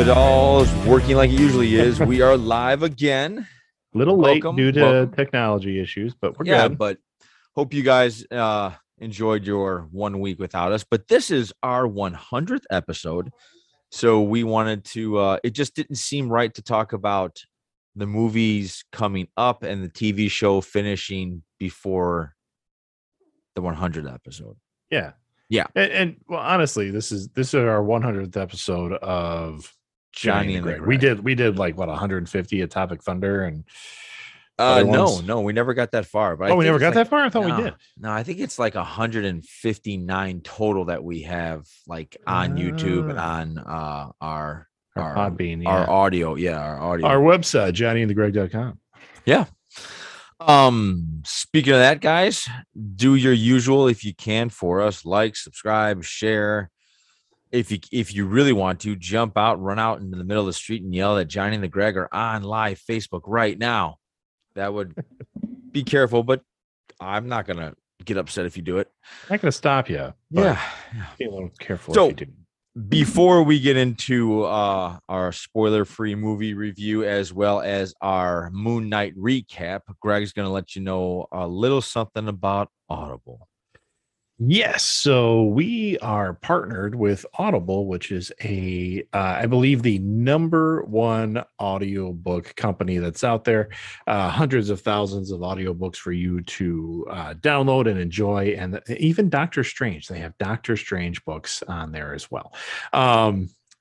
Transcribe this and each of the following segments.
If it all is working like it usually is, we are live again. A little welcome, late due to technology issues, but we're good. But hope you guys enjoyed your 1 week without us. But this is our 100th episode, so we wanted to. It just didn't seem right to talk about the movies coming up and the TV show finishing before the 100th episode. Yeah. And well, honestly, this is our 100th episode of Johnny and the Great. We did like what 150 at Topic Thunder and no, we never got that far. But we never got that far. I thought we did. No, I think it's like 159 total that we have like on YouTube and on our Podbean, our audio, our website johnnyandthegreg.com. Yeah. Speaking of that, guys, do your usual if you can for us, like, subscribe, share. If you really want to, jump out, run out into the middle of the street and yell that Johnny and the Greg are on live Facebook right now. That would be careful, but I'm not gonna get upset if you do it. I'm not gonna stop you. Yeah. Be a little careful if you do. Before we get into our spoiler-free movie review as well as our Moon Knight recap, Greg's going to let you know a little something about Audible. Yes, so we are partnered with Audible, which is I believe, the number one audiobook company that's out there. Hundreds of thousands of audiobooks for you to download and enjoy. And even Doctor Strange, they have Doctor Strange books on there as well.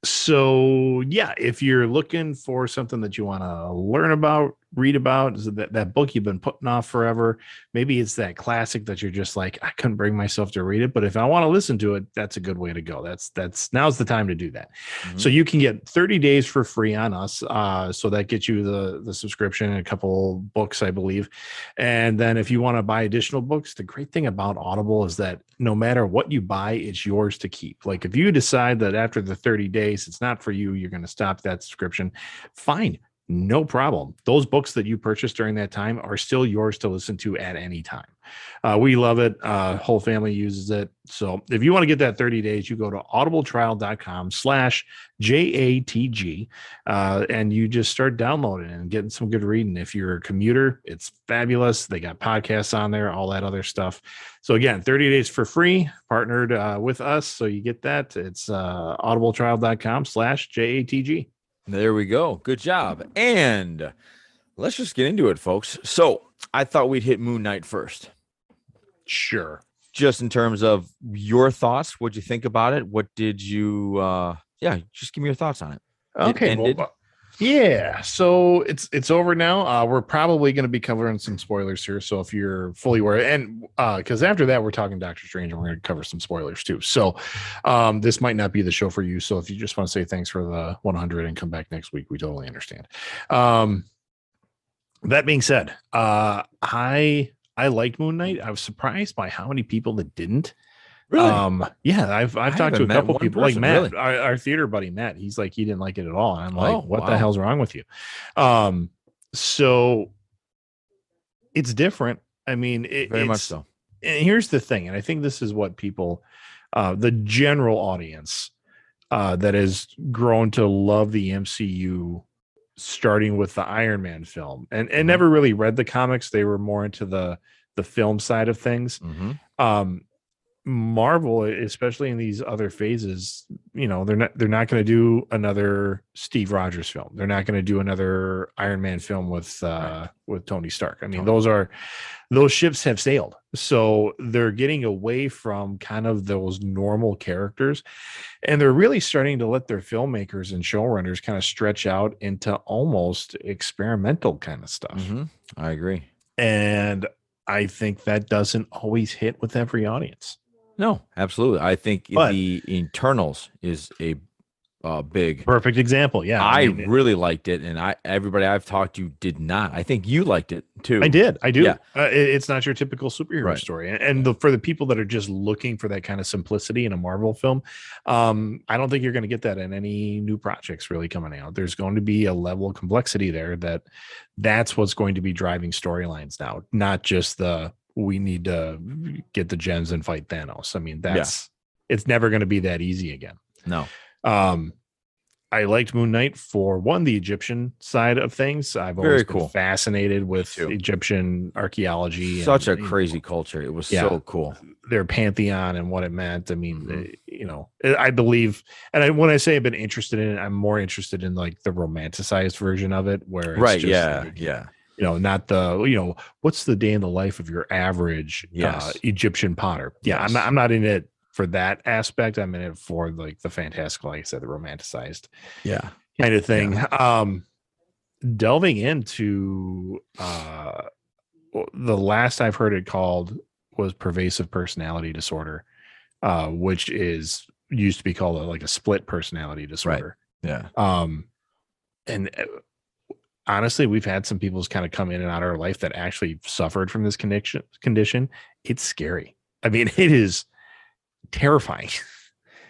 So, yeah, if you're looking for something that you want to learn about, read about, that book you've been putting off forever, maybe it's that classic that you're just like, I couldn't bring myself to read it, but if I want to listen to it, that's a good way to go. That's now's the time to do that. Mm-hmm. So you can get 30 days for free on us. So that gets you the subscription and a couple books, I believe. And then if you want to buy additional books, the great thing about Audible is that no matter what you buy, it's yours to keep. Like if you decide that after the 30 days, it's not for you, you're going to stop that subscription, fine. No problem. Those books that you purchased during that time are still yours to listen to at any time. We love it. Whole family uses it. So if you want to get that 30 days, you go to audibletrial.com/JATG, and you just start downloading and getting some good reading. If you're a commuter, it's fabulous. They got podcasts on there, all that other stuff. So again, 30 days for free, partnered with us. So you get that. It's audibletrial.com/JATG. There we go. Good job. And let's just get into it, folks. So I thought we'd hit Moon Knight first. Sure. Just in terms of your thoughts, what'd you think about it? What did you, just give me your thoughts on it. Okay. Yeah, so it's over now. We're probably going to be covering some spoilers here, so if you're fully aware, and because after that we're talking Doctor Strange, and we're going to cover some spoilers too. So this might not be the show for you. So if you just want to say thanks for the 100 and come back next week, we totally understand. That being said, I liked Moon Knight. I was surprised by how many people that didn't. Really? I've talked to a couple people person, like Matt, really? our theater buddy Matt. He's like, he didn't like it at all. And I'm like, what the hell's wrong with you? So it's different. I mean, it's much so. And here's the thing, and I think this is what people, the general audience, that has grown to love the MCU, starting with the Iron Man film, and never really read the comics. They were more into the film side of things. Mm-hmm. Marvel, especially in these other phases, you know, they're not going to do another Steve Rogers film. They're not going to do another Iron Man film with Tony Stark. I mean, those ships have sailed. So they're getting away from kind of those normal characters, and they're really starting to let their filmmakers and showrunners kind of stretch out into almost experimental kind of stuff. Mm-hmm. I agree. And I think that doesn't always hit with every audience. No, absolutely. I think the Internals is a big perfect example. Yeah, I mean, really liked it, and everybody I've talked to did not. I think you liked it too. I did. I do. Yeah. It's not your typical superhero story, and for the people that are just looking for that kind of simplicity in a Marvel film, I don't think you're going to get that in any new projects really coming out. There's going to be a level of complexity there that's what's going to be driving storylines now, not just we need to get the gems and fight Thanos. I mean, it's never going to be that easy again. No. I liked Moon Knight for one, the Egyptian side of things. I've always been fascinated with Egyptian archaeology. Such a crazy culture. It was so cool. Their pantheon and what it meant. I mean, you know, I believe, and when I say I've been interested in it, I'm more interested in like the romanticized version of it, where it's just, you know, not the, you know, what's the day in the life of your average Egyptian potter? Yeah, I'm not in it for that aspect. I'm in it for like the fantastic, like I said, the romanticized kind of thing. Delving into the last I've heard it called was pervasive personality disorder, which is used to be called a split personality disorder. Right. Yeah. And honestly, we've had some people kind of come in and out of our life that actually suffered from this condition. It's scary. I mean, it is terrifying.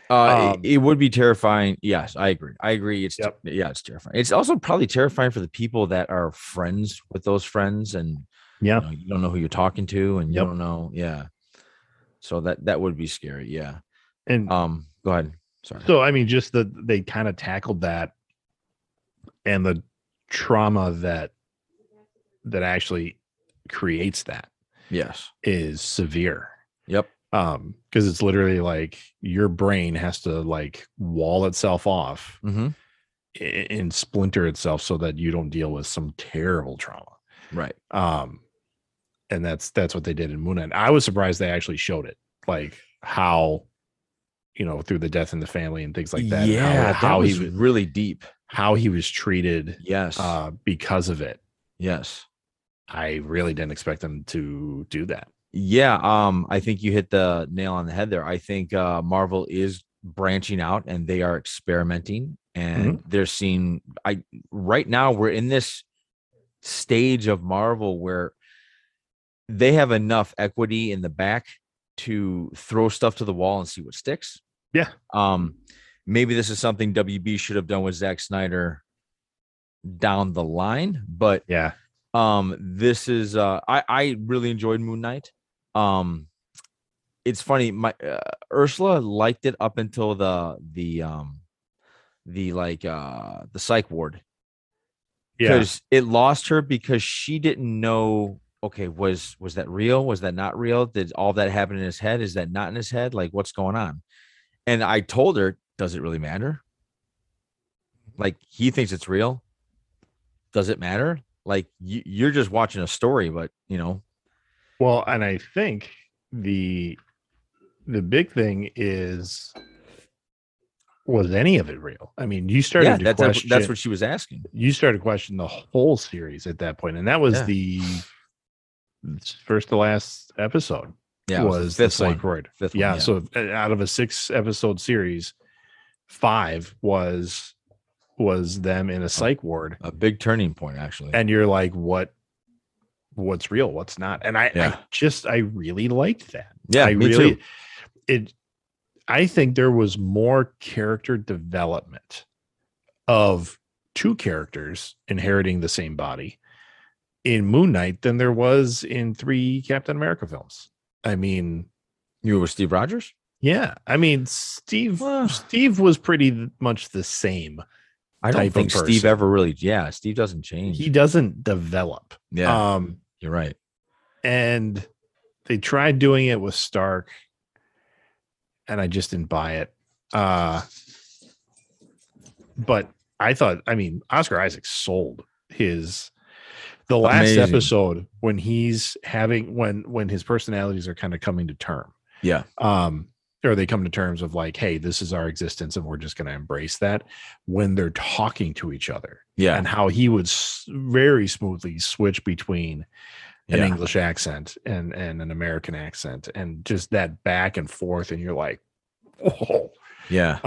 It would be terrifying. Yes, I agree. It's it's terrifying. It's also probably terrifying for the people that are friends with those friends, and you know, you don't know who you're talking to, and you don't know. Yeah. So that would be scary. Yeah. And go ahead. Sorry. So I mean, just they kind of tackled that, and the trauma that actually creates that. Yes. Is severe. Yep. Because it's literally like your brain has to like wall itself off and splinter itself so that you don't deal with some terrible trauma. Right. And that's what they did in Moon Knight. I was surprised they actually showed it, like how, you know, through the death in the family and things like that. Yeah, how he was really deep, how he was treated. Yes. Because of it. Yes. I really didn't expect them to do that. Yeah, I think you hit the nail on the head there. I think Marvel is branching out, and they are experimenting, and they're seeing. Right now we're in this stage of Marvel where they have enough equity in the back to throw stuff to the wall and see what sticks. Yeah. Maybe this is something WB should have done with Zack Snyder down the line, but yeah. This is I really enjoyed Moon Knight. It's funny, my Ursula liked it up until the psych ward, because it lost her, because she didn't know, okay, was that real, was that not real, did all that happen in his head, is that not in his head, like what's going on? And I told her, does it really matter? Like, he thinks it's real, does it matter? Like, you're just watching a story, but you know. Well, and I think the big thing is, was any of it real? I mean, you started to question. That's what she was asking. You started questioning the whole series at that point, and that was the first to last episode. Yeah, was the psych ward. Yeah, so out of a 6-episode series, 5 was them in a psych ward. A big turning point, actually. And you're like, what's real, what's not? And I really liked that. Yeah, me too. I think there was more character development of 2 characters inheriting the same body in Moon Knight than there was in 3 Captain America films. I mean, you were Steve Rogers? Yeah. I mean, Steve was pretty much the same. I don't think Steve ever really. Yeah, Steve doesn't change. He doesn't develop. Yeah, you're right. And they tried doing it with Stark, and I just didn't buy it. But I thought, I mean, Oscar Isaac sold the last episode when he's having when his personalities are kind of coming to term. Yeah. Or they come to terms of like, hey, this is our existence, and we're just going to embrace that, when they're talking to each other. Yeah. And how he would very smoothly switch between an English accent and an American accent, and just that back and forth. And you're like, oh, yeah.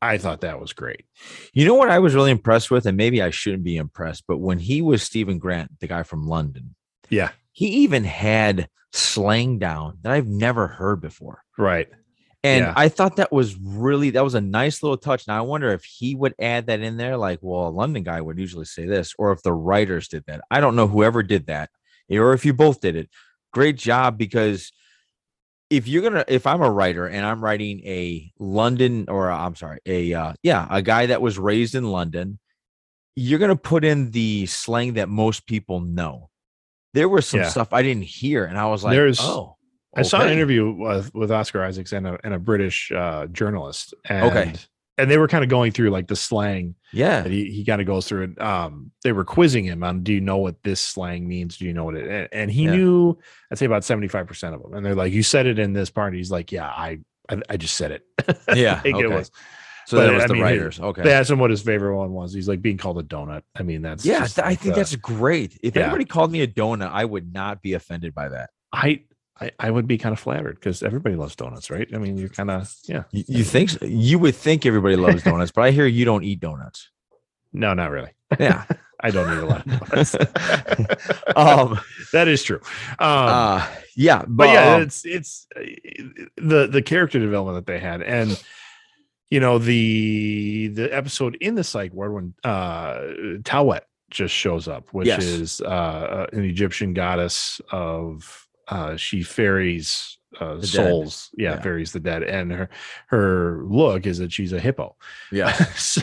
I thought that was great. You know what I was really impressed with, and maybe I shouldn't be impressed, but when he was Stephen Grant, the guy from London. Yeah. He even had slang down that I've never heard before. Right. And I thought that was a nice little touch. Now, I wonder if he would add that in there, like, well, a London guy would usually say this, or if the writers did that. I don't know, whoever did that, or if you both did it. Great job, because if I'm a writer and I'm writing a guy that was raised in London, you're going to put in the slang that most people know. There was some stuff I didn't hear, and I was like, I saw an interview with Oscar Isaacs and a British journalist. And they were kind of going through like the slang. Yeah. He kind of goes through it. They were quizzing him on, do you know what this slang means? Do you know what it is? And he knew, I'd say about 75% of them. And they're like, you said it in this part. And he's like, yeah, I just said it. Yeah. I think it was. So that was the writers. Okay. They asked him what his favorite one was. He's like, being called a donut. I mean, that's. Yeah. I think that's great. If anybody called me a donut, I would not be offended by that. I would be kind of flattered because everybody loves donuts, right? I mean, you're kind of, yeah. You think so? You would think everybody loves donuts, but I hear you don't eat donuts. No, not really. Yeah. I don't eat a lot of donuts. That is true. Yeah. But yeah, it's the character development that they had. And, you know, the episode in the psych ward when Tawet just shows up, which is an Egyptian goddess of, she ferries souls, ferries the dead, and her look is that she's a hippo. Yeah. So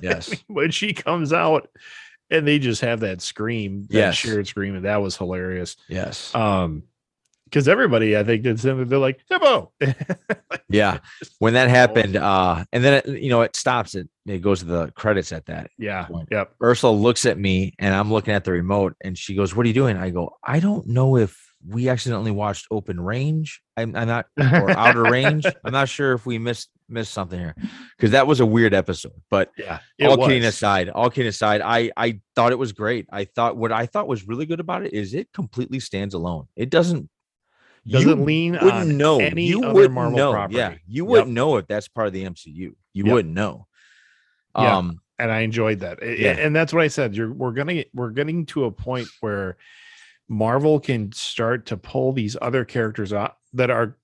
yes, I mean, when she comes out, and they just have that scream, that shared scream, and that was hilarious. Yes. Because everybody, I think, did something. They're like hippo. Yeah. When that happened, and then it stops. It goes to the credits at that. Yeah. Point. Yep. Ursula looks at me, and I'm looking at the remote, and she goes, "What are you doing?" I go, "I don't know if." We accidentally watched Open Range. I'm not, or Outer Range. I'm not sure if we missed something here, because that was a weird episode. But yeah, all kidding aside, I thought it was great. I thought what I thought was really good about it is it completely stands alone. It doesn't lean on any other Marvel property. Yeah, you wouldn't know if that's part of the MCU. You wouldn't know. And I enjoyed that. And that's what I said. We're getting to a point where Marvel can start to pull these other characters out that are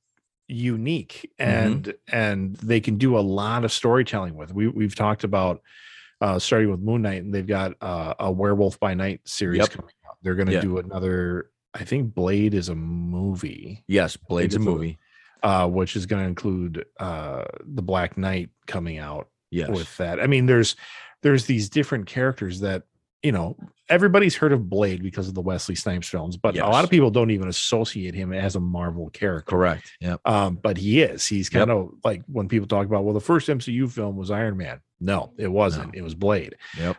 unique and they can do a lot of storytelling with. We've talked about starting with Moon Knight, and they've got a Werewolf by Night series coming out. They're going to do another. I think Blade is a movie. Yes, Blade's a movie, which is going to include the Black Knight coming out. Yes. With that, I mean, there's these different characters that. You know, everybody's heard of Blade because of the Wesley Snipes films, but a lot of people don't even associate him as a Marvel character. Correct. Yeah. But he is. He's kind of like when people talk about, well, the first MCU film was Iron Man. No, it wasn't. No. It was Blade. Yep.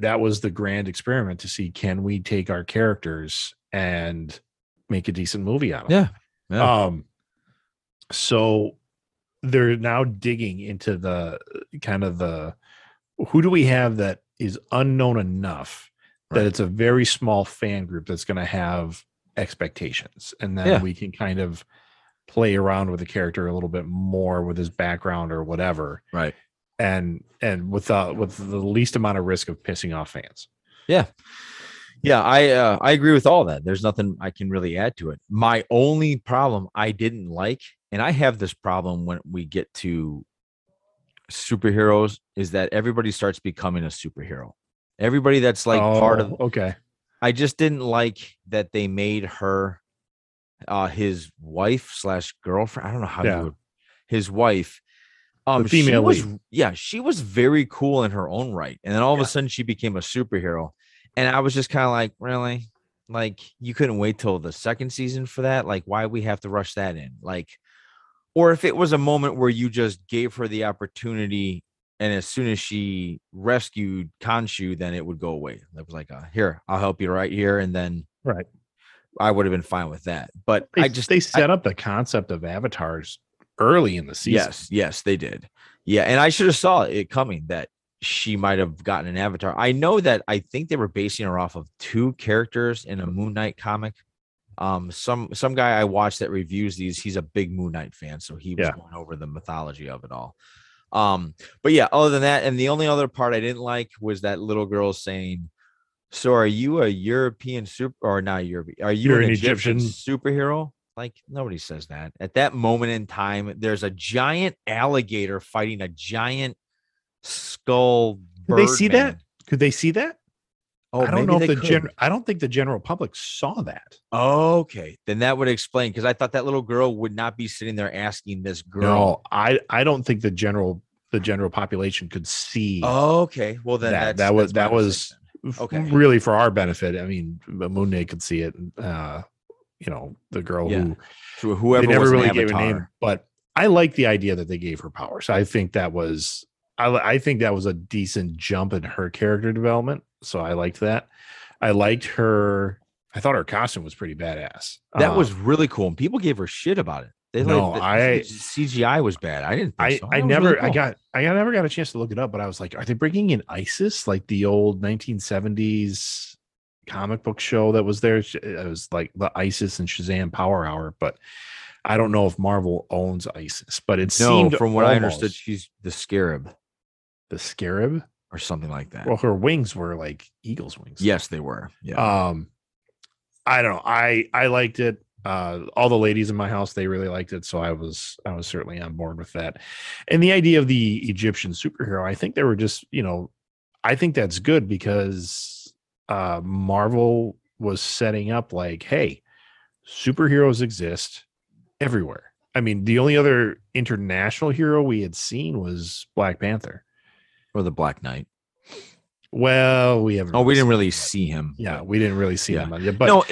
That was the grand experiment to see, can we take our characters and make a decent movie out of them? Yeah. Yeah. So they're now digging into the kind of the, who do we have that is unknown enough that it's a very small fan group that's going to have expectations, and then we can kind of play around with the character a little bit more with his background or whatever, right? And with the least amount of risk of pissing off fans. Yeah, I agree with all that. There's nothing I can really add to it. My only problem I didn't like, and I have this problem when we get to superheroes, is that everybody starts becoming a superhero. Everybody that's like part of. Okay. I just didn't like that they made her his wife / girlfriend. I don't know how you would. His wife. The female lead. She was very cool in her own right. And then all of a sudden she became a superhero. And I was just kind of like, really? Like, you couldn't wait till the second season for that? Like, why we have to rush that in? Like, or if it was a moment where you just gave her the opportunity, and as soon as she rescued Khonshu, then it would go away. That was like, here, I'll help you right here. And then I would have been fine with that. But they set up the concept of avatars early in the season. Yes, they did. Yeah. And I should have saw it coming that she might have gotten an avatar. I know that I think they were basing her off of two characters in a Moon Knight comic. Some guy I watched that reviews these, he's a big Moon Knight fan, so he was going over the mythology of it all. But yeah, other than that, and the only other part I didn't like was that little girl saying, "So are you a European super or not European? Are you an Egyptian superhero?" Like, nobody says that. At that moment in time, there's a giant alligator fighting a giant skull bird. Could they see that? Oh, I don't know if the I don't think the general public saw that. Oh, okay, then that would explain, because I thought that little girl would not be sitting there asking this girl. No, I don't think the general population could see. Oh, okay, well then that was okay. Really for our benefit. I mean, Moon Knight could see it. You know, the girl who whoever they never really gave a name, but I like the idea that they gave her powers. I think that was I think that was a decent jump in her character development. So I liked that. I liked her. I thought her costume was pretty badass. That was really cool. And people gave her shit about it. CGI was bad. I didn't think so. I never got a chance to look it up, but I was like, are they bringing in ISIS? Like the old 1970s comic book show that was there. It was like the ISIS and Shazam Power Hour, but I don't know if Marvel owns ISIS, but it seemed from what I understood, she's the Scarab. The Scarab? Or something like that. Well, her wings were like eagle's wings. Yes, they were. Yeah. I don't know. I liked it. All the ladies in my house, they really liked it, so I was certainly on board with that. And the idea of the Egyptian superhero, I think they were just, you know, I think that's good because Marvel was setting up like, hey, superheroes exist everywhere. I mean, the only other international hero we had seen was Black Panther. Or the Black Knight. Well, we didn't really see him. Yeah, we didn't really see him. But no,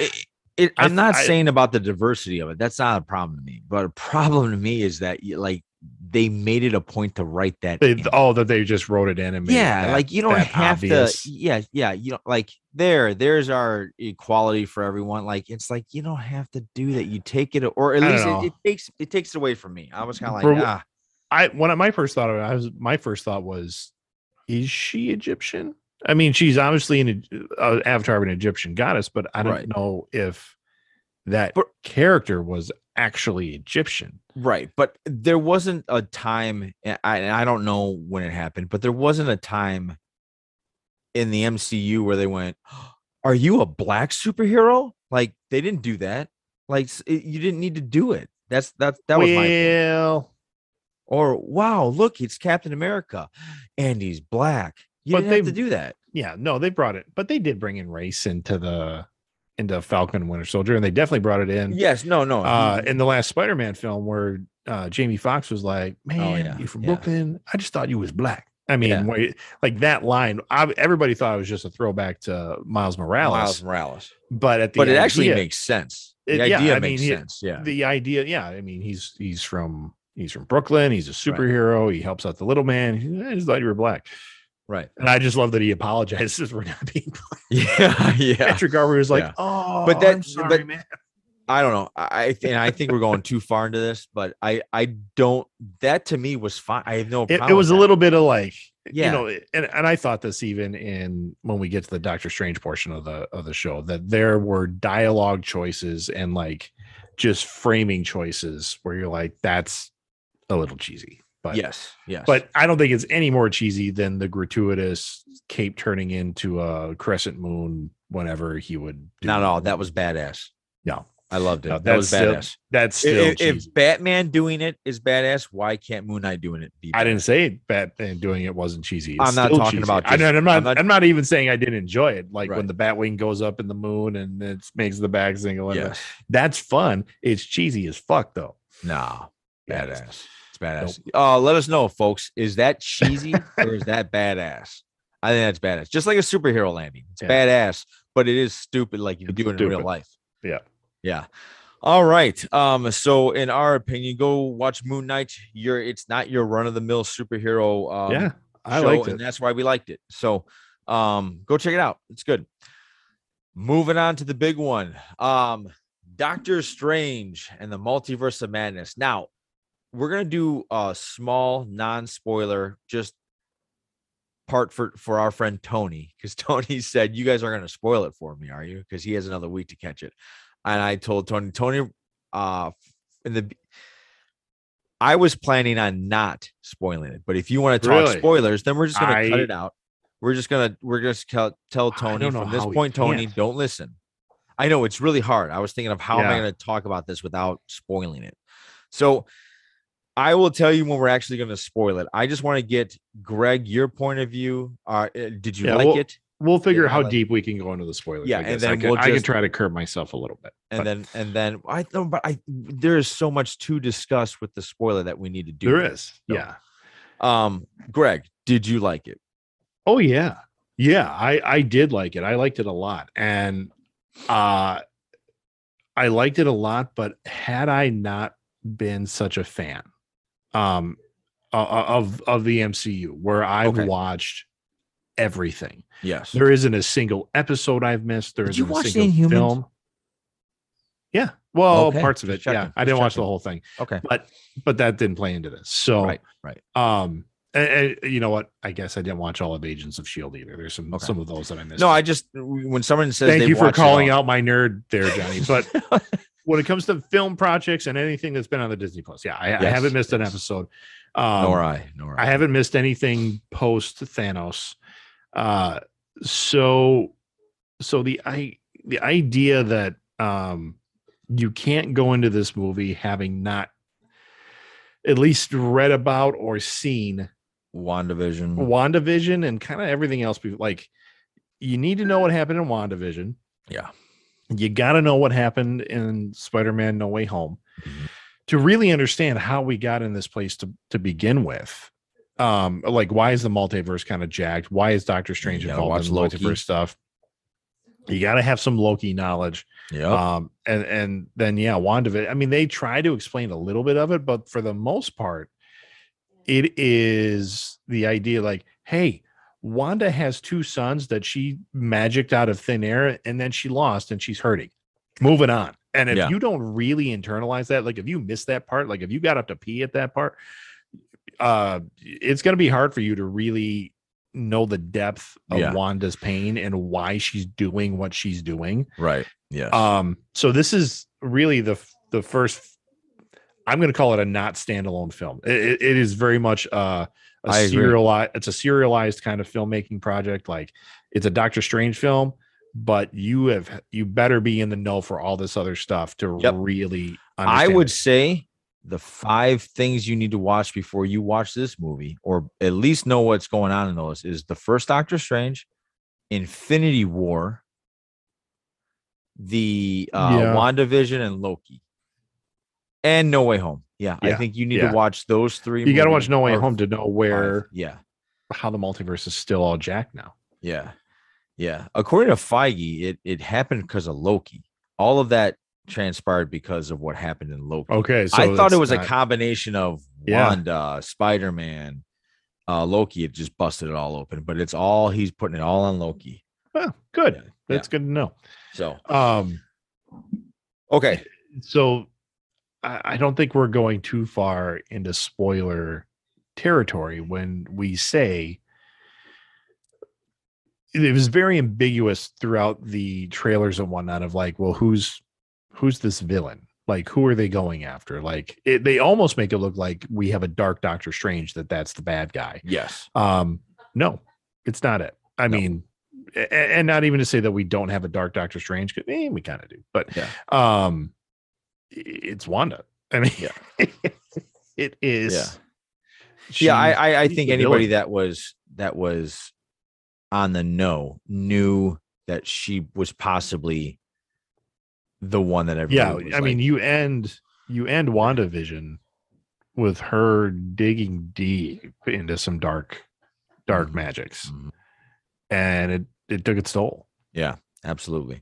I'm not saying about the diversity of it. That's not a problem to me. But a problem to me is that like they made it a point to write that. They just wrote it in and made it that, like you don't have obvious. To. Yeah. You know, like there's our equality for everyone. Like it's like you don't have to do that. You take it, or at least it takes it away from me. I was kind of like my first thought was. Is she Egyptian? I mean, she's obviously an avatar of an Egyptian goddess, but I don't know if that character was actually Egyptian. Right. But there wasn't a time, I don't know when it happened, but there wasn't a time in the MCU where they went, are you a black superhero? Like, they didn't do that. Like, you didn't need to do it. That was my opinion. Or, wow, look, it's Captain America and he's black. You didn't have to do that. Yeah, no, they brought it. But they did bring in race into Falcon Winter Soldier, and they definitely brought it in. Yes, no. In the last Spider-Man film where Jamie Foxx was like, you're from Brooklyn. I just thought you was black. I mean, like that line, everybody thought it was just a throwback to Miles Morales. But it actually makes sense. The idea makes sense. Yeah, the idea. Yeah, I mean, he's from Brooklyn. He's a superhero. Right. He helps out the little man. I just thought you were black. Right. And I just love that he apologizes for not being black. Yeah. Patrick Garber was like, I'm sorry, man. I don't know. I think we're going too far into this, but that to me was fine. I have no problem. It was a little bit of like, you know, and I thought this even in when we get to the Doctor Strange portion of the show, that there were dialogue choices and like just framing choices where you're like, that's a little cheesy, but yes, but I don't think it's any more cheesy than the gratuitous cape turning into a crescent moon whenever he would do. Not all that was badass. No, I loved it. No, that was badass. That's still if Batman doing it is badass, why can't Moon Knight doing it be badass? I didn't say Batman doing it wasn't cheesy. It's I'm not talking cheesy. About. I'm not even saying I didn't enjoy it. Like when the Batwing goes up in the moon and it makes the bag single. Yes. That's fun. It's cheesy as fuck though. Nah. Badass. It's badass. Nope. Let us know, folks. Is that cheesy or is that badass? I think that's badass. Just like a superhero landing. It's badass, but it is stupid like you do it in real life. Yeah. Yeah. All right. So in our opinion, go watch Moon Knight. It's not your run-of-the-mill superhero show, liked it. And that's why we liked it. So go check it out. It's good. Moving on to the big one. Doctor Strange and the Multiverse of Madness. Now, we're going to do a small non-spoiler just part for our friend Tony, because Tony said, you guys are going to spoil it for me, are you? Because he has another week to catch it. And I told Tony, I was planning on not spoiling it, but if you want to talk spoilers, then we're just going to cut it out. We're just tell Tony from this point, Tony, don't listen. I know it's really hard. I was thinking of how am I going to talk about this without spoiling it. So I will tell you when we're actually going to spoil it. I just want to get Greg, your point of view. Did you like it? We'll figure out how deep we can go into the spoilers. Yeah, I guess. And then I can try to curb myself a little bit. But there is so much to discuss with the spoiler that we need to do. There is. Greg, did you like it? Oh yeah, I did like it. I liked it a lot, and I liked it a lot. But had I not been such a fan, of the MCU, where I've watched everything. Yes. There isn't a single episode I've missed. There isn't a single film. Yeah. Well, parts of it. Yeah. I didn't watch the whole thing. Okay. But that didn't play into this. So right. And you know what? I guess I didn't watch all of Agents of S.H.I.E.L.D. either. There's some of those that I missed. No, I just when someone says thank you for calling out my nerd there, Johnny. But when it comes to film projects and anything that's been on the Disney Plus, I haven't missed an episode. Nor I haven't missed anything post Thanos. So the idea that you can't go into this movie having not at least read about or seen WandaVision and kind of everything else. Like, you need to know what happened in WandaVision. Yeah. You got to know what happened in Spider-Man No Way Home to really understand how we got in this place to begin with. Like, why is the multiverse kind of jacked? Why is Doctor Strange involved in Loki. Multiverse stuff? You got to have some Loki knowledge. Yeah. And then, WandaVision. I mean, they try to explain a little bit of it, but for the most part, it is the idea like, hey, Wanda has two sons that she magicked out of thin air and then she lost and she's hurting. Moving on. And if you don't really internalize that, like if you miss that part, like if you got up to pee at that part, it's going to be hard for you to really know the depth of Wanda's pain and why she's doing what she's doing. Right. Yeah. So this is really the first, I'm going to call it a not standalone film. It is very much it's a serialized kind of filmmaking project. Like it's a Doctor Strange film, but you better be in the know for all this other stuff to really understand. I would say the 5 things you need to watch before you watch this movie, or at least know what's going on in those, is the first Doctor Strange, Infinity War, the WandaVision, and Loki, and No Way Home. I think you need to watch those 3. You got to watch No Way Home to know how the multiverse is still all jacked now. Yeah. Yeah. According to Feige, it happened because of Loki. All of that transpired because of what happened in Loki. Okay. So I thought it was a combination of Wanda, Spider-Man, Loki. It just busted it all open, but he's putting it all on Loki. Well, good. Yeah. That's good to know. So, okay. So I don't think we're going too far into spoiler territory when we say it was very ambiguous throughout the trailers and whatnot of like, well, who's this villain? Like, who are they going after? Like they almost make it look like we have a dark Doctor Strange, that's the bad guy. Yes. No, it's not it. I mean, and not even to say that we don't have a dark Doctor Strange. We kind of do, but it's Wanda. I mean, it is. I think anybody that was on the know knew that she was possibly the one that everyone was. I mean, you end WandaVision with her digging deep into some dark magics, and it took its toll. Yeah, absolutely.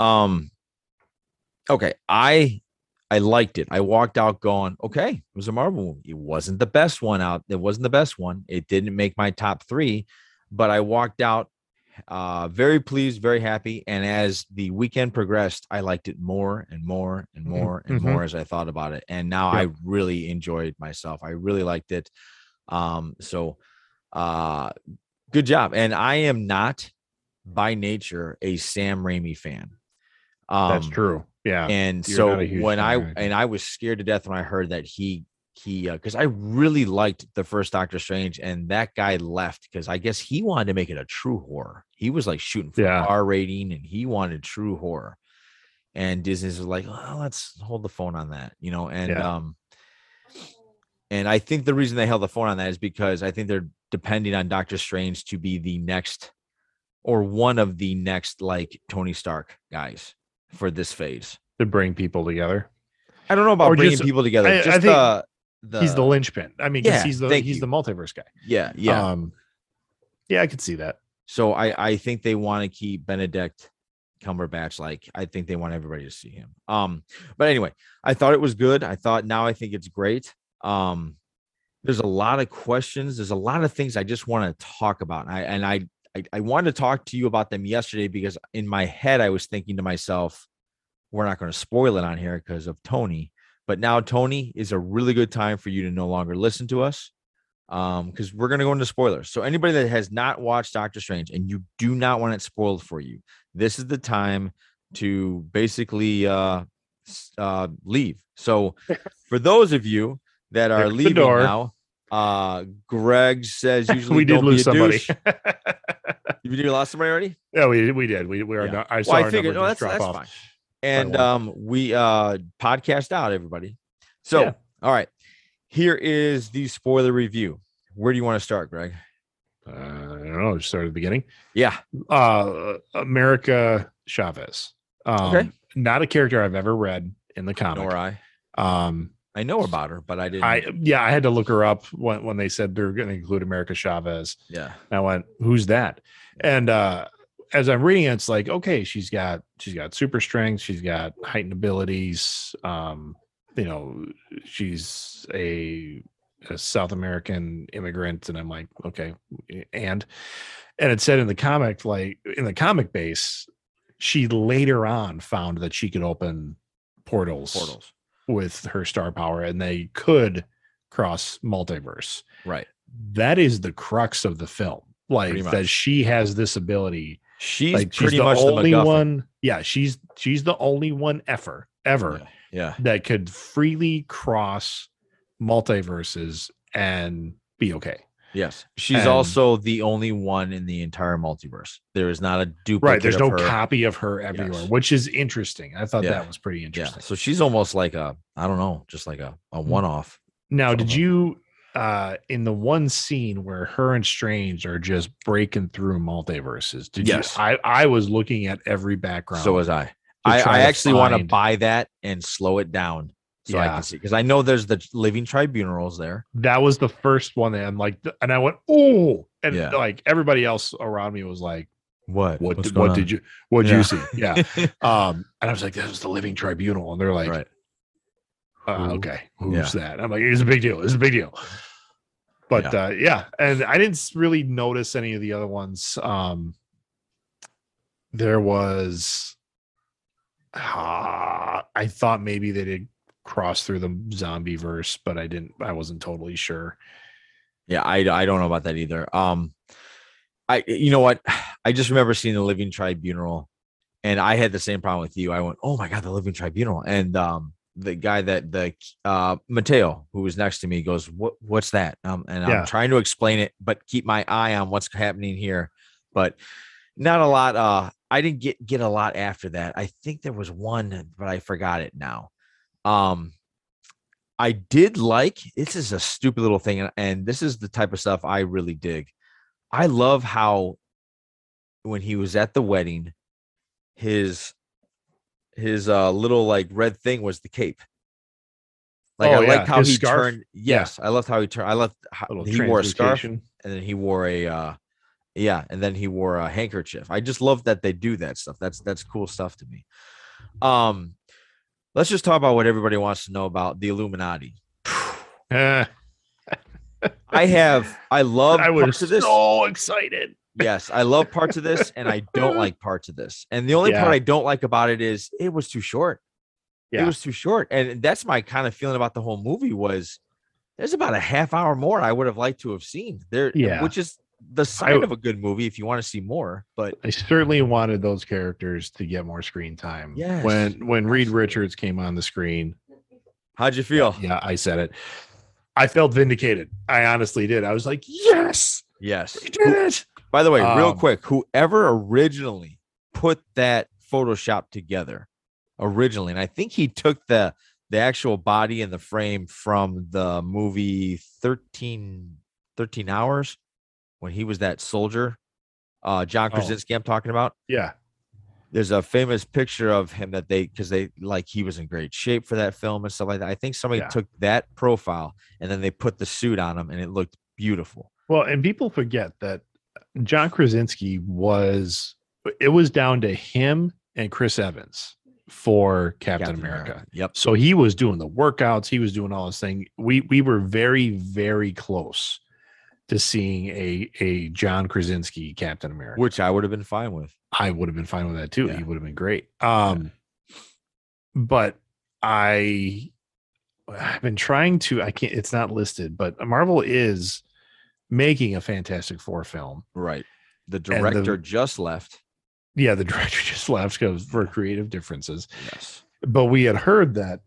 Okay, I liked it. I walked out going, okay, it was a Marvel movie. It wasn't the best one out. It wasn't the best one. It didn't make my top 3, but I walked out very pleased, very happy. And as the weekend progressed, I liked it more and more and more and more as I thought about it. And now I really enjoyed myself. I really liked it. So good job. And I am not by nature a Sam Raimi fan. That's true. Yeah. And so when I was scared to death when I heard that he because I really liked the first Doctor Strange, and that guy left because I guess he wanted to make it a true horror. He was like shooting for R rating and he wanted true horror. And Disney's was like, oh, let's hold the phone on that, you know. And and I think the reason they held the phone on that is because I think they're depending on Doctor Strange to be the next or one of the next like Tony Stark guys for this phase to bring people together. I don't know about bringing people together. I think he's the linchpin. I mean, yeah, he's the multiverse guy. Yeah. Yeah. Yeah, I could see that. So I think they want to keep Benedict Cumberbatch. Like, I think they want everybody to see him. But anyway, I thought it was good. I think it's great. There's a lot of questions. There's a lot of things I just want to talk about. I wanted to talk to you about them yesterday because in my head, I was thinking to myself, we're not going to spoil it on here because of Tony, but now Tony is a really good time for you to no longer listen to us. Because we're going to go into spoilers. So anybody that has not watched Doctor Strange and you do not want it spoiled for you, this is the time to basically leave. So for those of you that are leaving now, Greg says usually we did lose somebody. You lost somebody already? Yeah, we did. We are not. I saw our number just drop off. Fine. And we podcast out everybody. So yeah. All right. Here is the spoiler review. Where do you want to start, Greg? I don't know. Just start at the beginning. Yeah. America Chavez. Okay. Not a character I've ever read in the comic. Nor I. I know about her, but I didn't. I had to look her up when they said they're going to include America Chavez. Yeah. And I went, who's that? And as I'm reading it, it's like, okay, she's got super strength. She's got heightened abilities. You know, she's a South American immigrant, and I'm like, okay, and it said in the comic, like in the comic base, she later on found that she could open portals with her star power, and they could cross multiverse. Right. That is the crux of the film, like that she has this ability. She's like, pretty much the only one. Yeah, she's the only one ever. Yeah. Yeah, that could freely cross multiverses and be okay. Yes, she's also the only one in the entire multiverse. There is not a duplicate. Right, there's no copy of her everywhere, which is interesting. I thought that was pretty interesting. Yeah. So she's almost like a one-off. Now, did you in the one scene where her and Strange are just breaking through multiverses? Did you? I was looking at every background. So was I. I actually want to buy that and slow it down so I can see, because I know there's the Living Tribunals there. That was the first one that I'm like, and I went, oh, and like everybody else around me was like, what did you see? Yeah. And I was like, that was the Living Tribunal, and they're like, right. Okay, who's that? And I'm like, it's a big deal. But and I didn't really notice any of the other ones. There was. I thought maybe they did cross through the zombie verse, but I wasn't totally sure. Yeah, I don't know about that either. You know what? I just remember seeing the Living Tribunal, and I had the same problem with you. I went, oh my God, the Living Tribunal. And the guy that Mateo, who was next to me, goes, what's that? I'm trying to explain it, but keep my eye on what's happening here. But not a lot. I didn't get a lot after that. I think there was one, but I forgot it now. I did like, this is a stupid little thing, and this is the type of stuff I really dig. I love how when he was at the wedding, his little like red thing was the cape. Like how his scarf turned. Yes, yeah. I loved how he turned. I loved how he wore a scarf, and then he wore a. And then he wore a handkerchief. I just love that they do that stuff. That's cool stuff to me. Let's just talk about what everybody wants to know about the Illuminati. I love parts of this. I was so excited. Yes, I love parts of this, and I don't like parts of this. And the only part I don't like about it is it was too short. Yeah. It was too short, and that's my kind of feeling about the whole movie was there's about a half hour more I would have liked to have seen there, which is the sign of a good movie if you want to see more. But I certainly wanted those characters to get more screen time. Yes. When Reed Richards came on the screen, how'd you feel? Yeah, I said it. I felt vindicated. I honestly did. I was like, yes, we did it. By the way, real quick, whoever originally put that Photoshop together originally, and I think he took the actual body and the frame from the movie 13 Hours. When he was that soldier, John Krasinski I'm talking about. Yeah. There's a famous picture of him that they, because they like he was in great shape for that film and stuff like that. I think somebody took that profile and then they put the suit on him and it looked beautiful. Well, and people forget that John Krasinski was down to him and Chris Evans for Captain America. Yep. So he was doing the workouts. He was doing all this thing. We were very, very close to seeing a John Krasinski Captain America, which I would have been fine with. I would have been fine with that too. Yeah. He would have been great. But I've been trying to, I can't, it's not listed, but Marvel is making a Fantastic Four film. Right. The director just left. Yeah. The director just left because for creative differences. Yes. But we had heard that,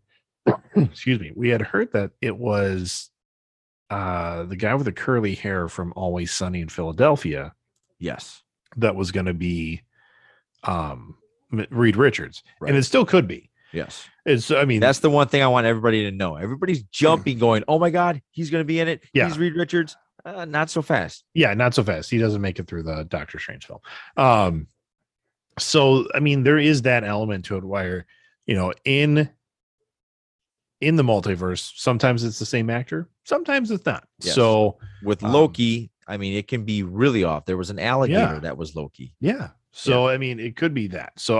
excuse me. We had heard that it was, the guy with the curly hair from Always Sunny in Philadelphia. Yes. That was going to be Reed Richards. Right. And it still could be. Yes. That's the one thing I want everybody to know. Everybody's jumping going, oh my God, he's going to be in it. Yeah. He's Reed Richards. Not so fast. Yeah. Not so fast. He doesn't make it through the Doctor Strange film. So, I mean, there is that element to it where, you know, in the multiverse, sometimes it's the same actor. Sometimes it's not. Yes. So with Loki, I mean, it can be really off. There was an alligator that was Loki. Yeah. So, I mean, it could be that. So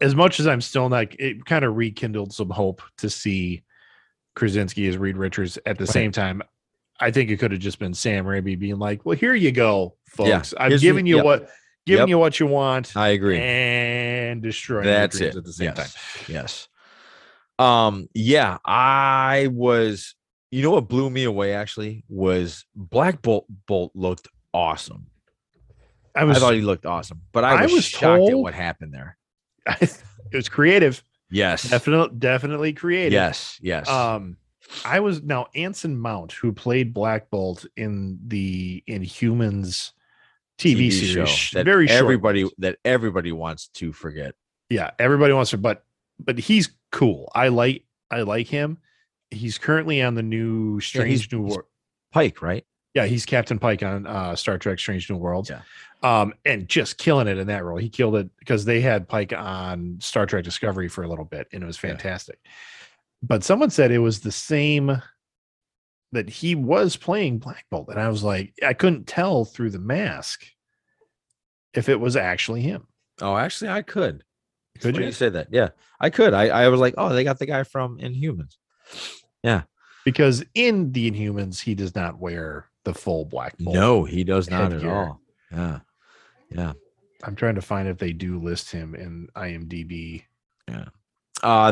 as much as I'm still not, it kind of rekindled some hope to see Krasinski as Reed Richards at the same time. I think it could have just been Sam Raimi being like, well, here you go, folks. Yeah. I'm giving you you what you want. I agree. And destroying that's it at the same time. Yes. I was, you know, what blew me away actually was Black Bolt looked awesome. I thought he looked awesome, but I was shocked at what happened there. It was creative. Yes. Definitely creative. Yes. Yes. I was Anson Mount, who played Black Bolt in the Inhumans TV series show that everybody wants to forget. Yeah. Everybody wants to, but he's cool. I like him. He's currently on the new Strange New World. Pike, right? Yeah, he's Captain Pike on Star Trek Strange New Worlds. Yeah. And just killing it in that role. He killed it because they had Pike on Star Trek Discovery for a little bit, and it was fantastic. Yeah. But someone said it was the same, that he was playing Black Bolt, and I was like, I couldn't tell through the mask if it was actually him. Oh, actually, I could. Could you say that? Yeah, I could. I was like, oh, they got the guy from Inhumans. Yeah, because in the Inhumans, he does not wear the full Black Bolt. No, he does not at all. Yeah, yeah. I'm trying to find if they do list him in IMDb. Yeah,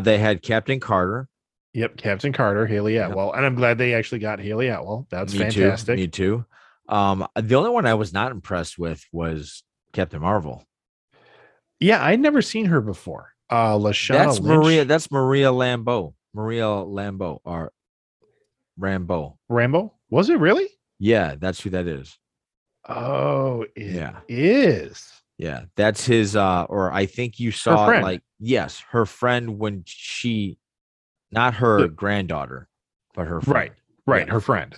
they had Captain Carter. Yep, Captain Carter, Haley Atwell, and I'm glad they actually got Haley Atwell. That's fantastic. Me too. The only one I was not impressed with was Captain Marvel. Yeah, I'd never seen her before. Lashana Lynch. That's Maria Lambeau. Or Rambo. Rambo? Was it really? Yeah, that's who that is. Oh, it is. Yeah, that's his. Or I think you saw her friend when she, not her granddaughter, but her friend. Right, her friend.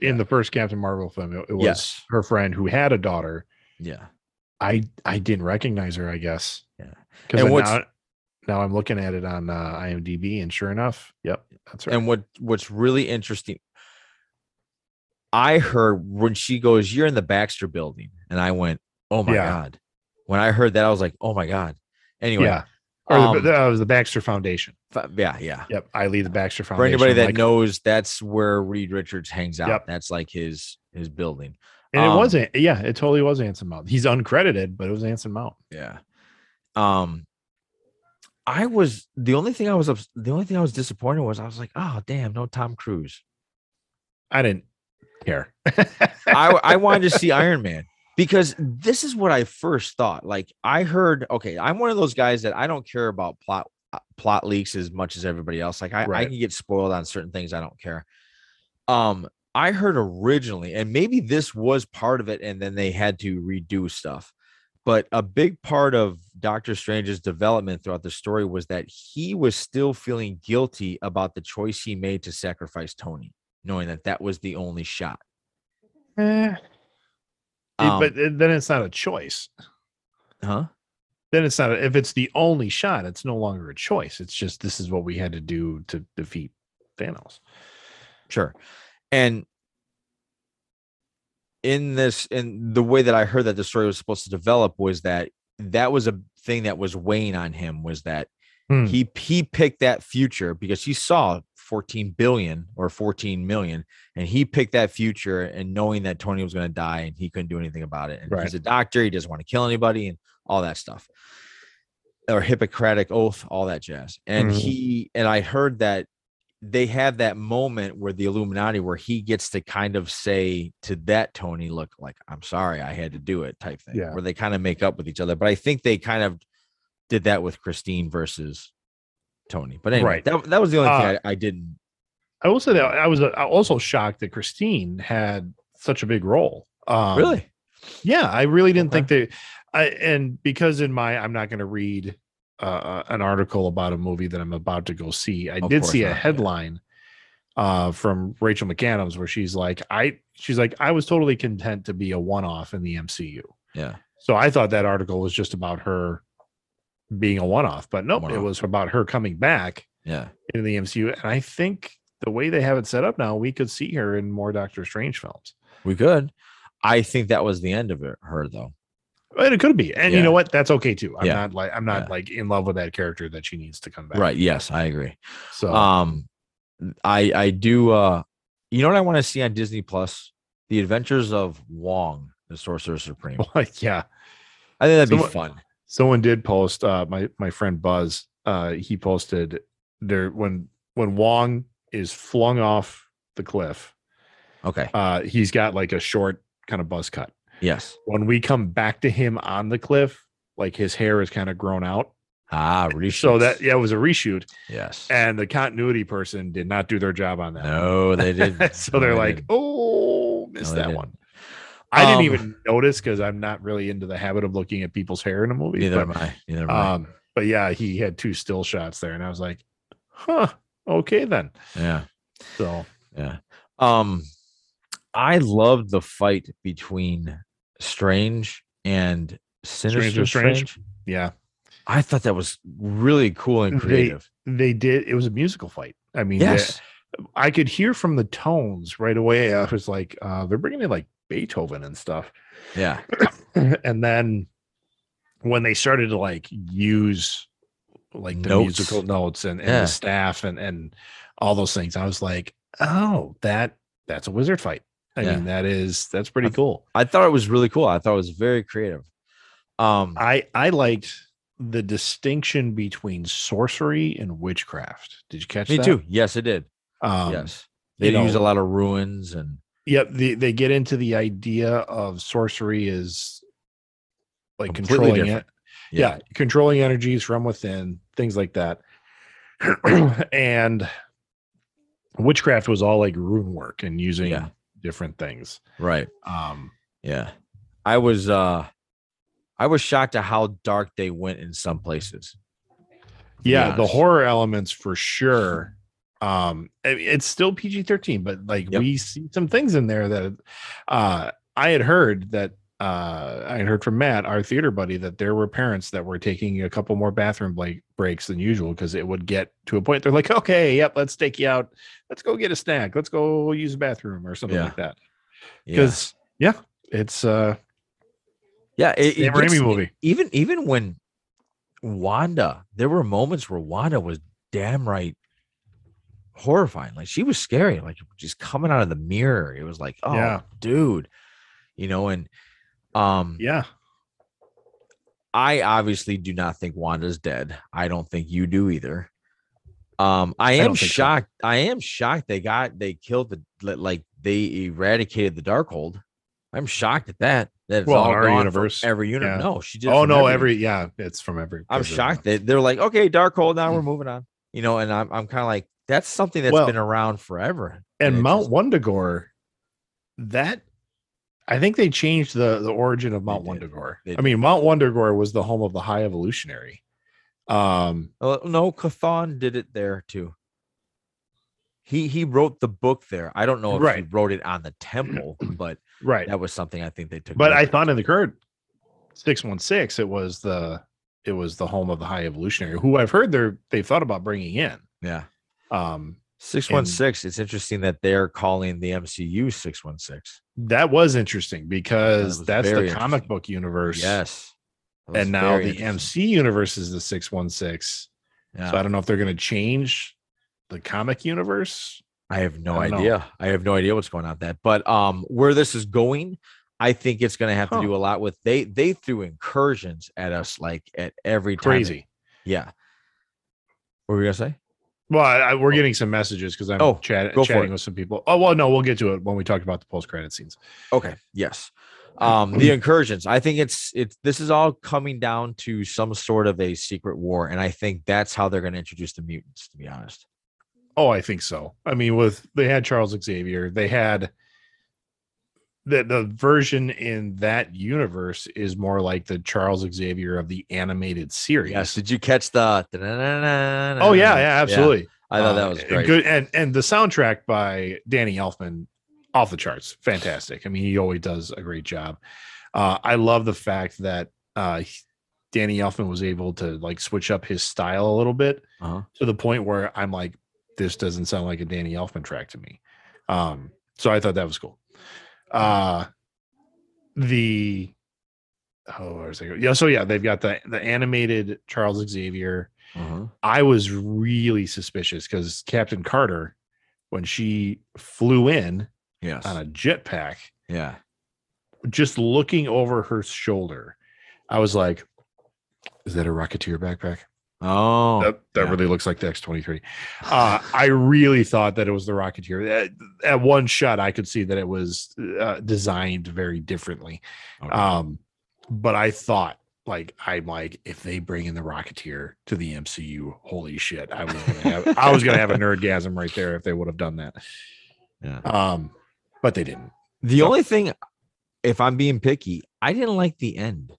In the first Captain Marvel film, it was her friend who had a daughter. Yeah. I didn't recognize her, I guess. Yeah. Because now I'm looking at it on IMDb, and sure enough, yep, that's right. And what's really interesting, I heard when she goes, "You're in the Baxter Building," and I went, "Oh my God!" When I heard that, I was like, "Oh my God!" Anyway, that was the Baxter Foundation. Yep, I lead the Baxter Foundation. For anybody that knows, that's where Reed Richards hangs out. Yep. That's like his building. And it wasn't, it totally was Anson Mount. He's uncredited, but it was Anson Mount. Yeah. The only thing I was disappointed was I was like, oh damn, no Tom Cruise. I didn't care. I wanted to see Iron Man, because this is what I first thought. Like I heard, I'm one of those guys that I don't care about plot leaks as much as everybody else. Like I can get spoiled on certain things. I don't care. I heard originally, and maybe this was part of it, and then they had to redo stuff, but a big part of Doctor Strange's development throughout the story was that he was still feeling guilty about the choice he made to sacrifice Tony, knowing that was the only shot. But then it's not a choice. Huh? Then it's not, if it's the only shot, it's no longer a choice. It's just, this is what we had to do to defeat Thanos. Sure. And in this, in the way that I heard that the story was supposed to develop was that that was a thing that was weighing on him, was that he picked that future because he saw 14 billion or 14 million. And he picked that future and knowing that Tony was going to die and he couldn't do anything about it. And right. He's a doctor. He doesn't want to kill anybody and all that stuff, or Hippocratic oath, all that jazz. And I heard that they had that moment where the Illuminati, where he gets to kind of say to that Tony, look, like, I'm sorry, I had to do it type thing, where they kind of make up with each other. But I think they kind of did that with Christine versus Tony. But anyway, that was the only thing I didn't. I will say that I was also shocked that Christine had such a big role. Really? Yeah, I really didn't think that. And because I'm not going to read an article about a movie that I'm about to go see. I did see a headline from Rachel McAdams where she's like, I was totally content to be a one-off in the MCU. Yeah. So I thought that article was just about her being a one-off, but nope, it was about her coming back in the MCU. And I think the way they have it set up now, we could see her in more Doctor Strange films. We could. I think that was the end of her though. But it could be. And you know what? That's okay too. I'm not in love with that character that she needs to come back. Right. Yes, I agree. So I do you know what I want to see on Disney Plus? The Adventures of Wong, the Sorcerer Supreme. Yeah. I think that'd be fun. Someone did post, my friend Buzz, he posted there when Wong is flung off the cliff. Okay. He's got like a short kind of buzz cut. Yes. When we come back to him on the cliff, like his hair is kind of grown out. Reshoot. So that it was a reshoot. Yes. And the continuity person did not do their job on that. No, they didn't. So they're like, oh, missed that one. I didn't even notice because I'm not really into the habit of looking at people's hair in a movie. Neither am I. But yeah, he had two still shots there, and I was like, huh, okay then. Yeah. So yeah. I loved the fight between Strange and Sinister Strange. Yeah. I thought that was really cool and creative. They did. It was a musical fight. I mean, yes. I could hear from the tones right away. I was like, they're bringing in like Beethoven and stuff. Yeah. And then when they started to like use like the musical notes and the staff and all those things, I was like, oh, that's a wizard fight. I mean, that's pretty cool. I thought it was really cool. I thought it was very creative. I liked the distinction between sorcery and witchcraft. Did you catch that? Me too. Yes, it did. Yes. They use a lot of ruins and. Yep. They get into the idea of sorcery is like controlling it. Yeah. Controlling energies from within, things like that. And witchcraft was all like rune work and using different things. Right. I was shocked at how dark they went in some places. Yeah. The horror elements for sure. It's still PG-13, but like we see some things in there that I had heard from Matt, our theater buddy, that there were parents that were taking a couple more bathroom breaks than usual because it would get to a point. They're like, okay, yep, let's take you out. Let's go get a snack. Let's go use a bathroom or something like that. Because it's a Sam Raimi movie. Even when Wanda, there were moments where Wanda was damn right horrifying. Like she was scary. Like just coming out of the mirror. It was like, oh, dude. You know, and I obviously do not think Wanda's dead. I don't think you do either. I am shocked they killed they eradicated the Darkhold. I'm shocked at that. That's all our universe. Every universe. Yeah. No, she did. Oh no, it's from every. I'm shocked that they're like, okay, Darkhold. Now we're moving on. You know, and I'm kind of like, that's something that's been around forever. And Mount Wundagore, I think they changed the origin of Mount Wundagore. I mean, Mount Wundagore was the home of the High Evolutionary. No, Cthon did it there too. He wrote the book there. I don't know if he wrote it on the temple, but Right. That was something I think they took. But I thought in the current 616, it was the home of the High Evolutionary, who I've heard they've thought about bringing in. Yeah. 616. It's interesting that they're calling the MCU 616. That was interesting because that's the comic book universe. Yes. And now the MC universe is the 616. Yeah. So I don't know if they're going to change the comic universe. I have no idea. I have no idea what's going on with that. But where this is going, I think it's going to have to do a lot with they threw incursions at us like at every time. Crazy. Yeah. What were we going to say? Well, we're getting some messages because I'm chatting with some people. Oh, well, no, we'll get to it when we talk about the post-credit scenes. Okay. Yes. The incursions. I think this is all coming down to some sort of a secret war. And I think that's how they're going to introduce the mutants, to be honest. Oh, I think so. I mean, they had Charles Xavier, they had the version in that universe is more like the Charles Xavier of the animated series. Yes. Did you catch the? Oh yeah, absolutely. Yeah. I thought that was great. Good, and the soundtrack by Danny Elfman, off the charts, fantastic. I mean, he always does a great job. I love the fact that Danny Elfman was able to like switch up his style a little bit to the point where I'm like, this doesn't sound like a Danny Elfman track to me. So I thought that was cool. They've got the animated Charles Xavier. I was really suspicious because Captain Carter, when she flew in on a jetpack, just looking over her shoulder, I was like, is that a Rocketeer backpack? Oh, that really looks like the X-23. I really thought that it was the Rocketeer. At one shot, I could see that it was designed very differently. Okay. But I thought, if they bring in the Rocketeer to the MCU, holy shit, I was gonna have a nerdgasm right there if they would have done that. Yeah. But they didn't. The only thing, if I'm being picky, I didn't like the end,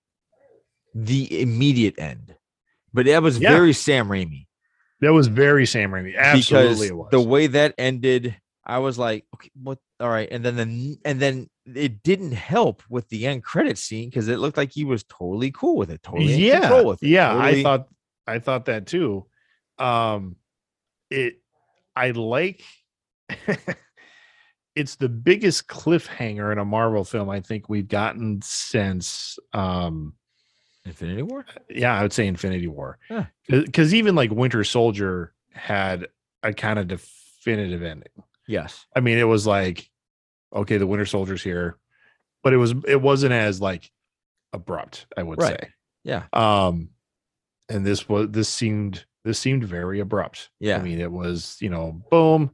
the immediate end. But that was very Sam Raimi. That was very Sam Raimi. Absolutely, because it was. The way that ended, I was like, okay, what? All right. And then it didn't help with the end credit scene because it looked like he was totally cool with it. Totally in control with it. Yeah, totally. I thought that too. It's the biggest cliffhanger in a Marvel film I think we've gotten since Infinity War? Yeah, I would say Infinity War. Because even like Winter Soldier had a kind of definitive ending. Yes. I mean, it was like, okay, the Winter Soldier's here, but it wasn't as like abrupt, I would say. Yeah. And this seemed very abrupt. Yeah. I mean, it was, boom,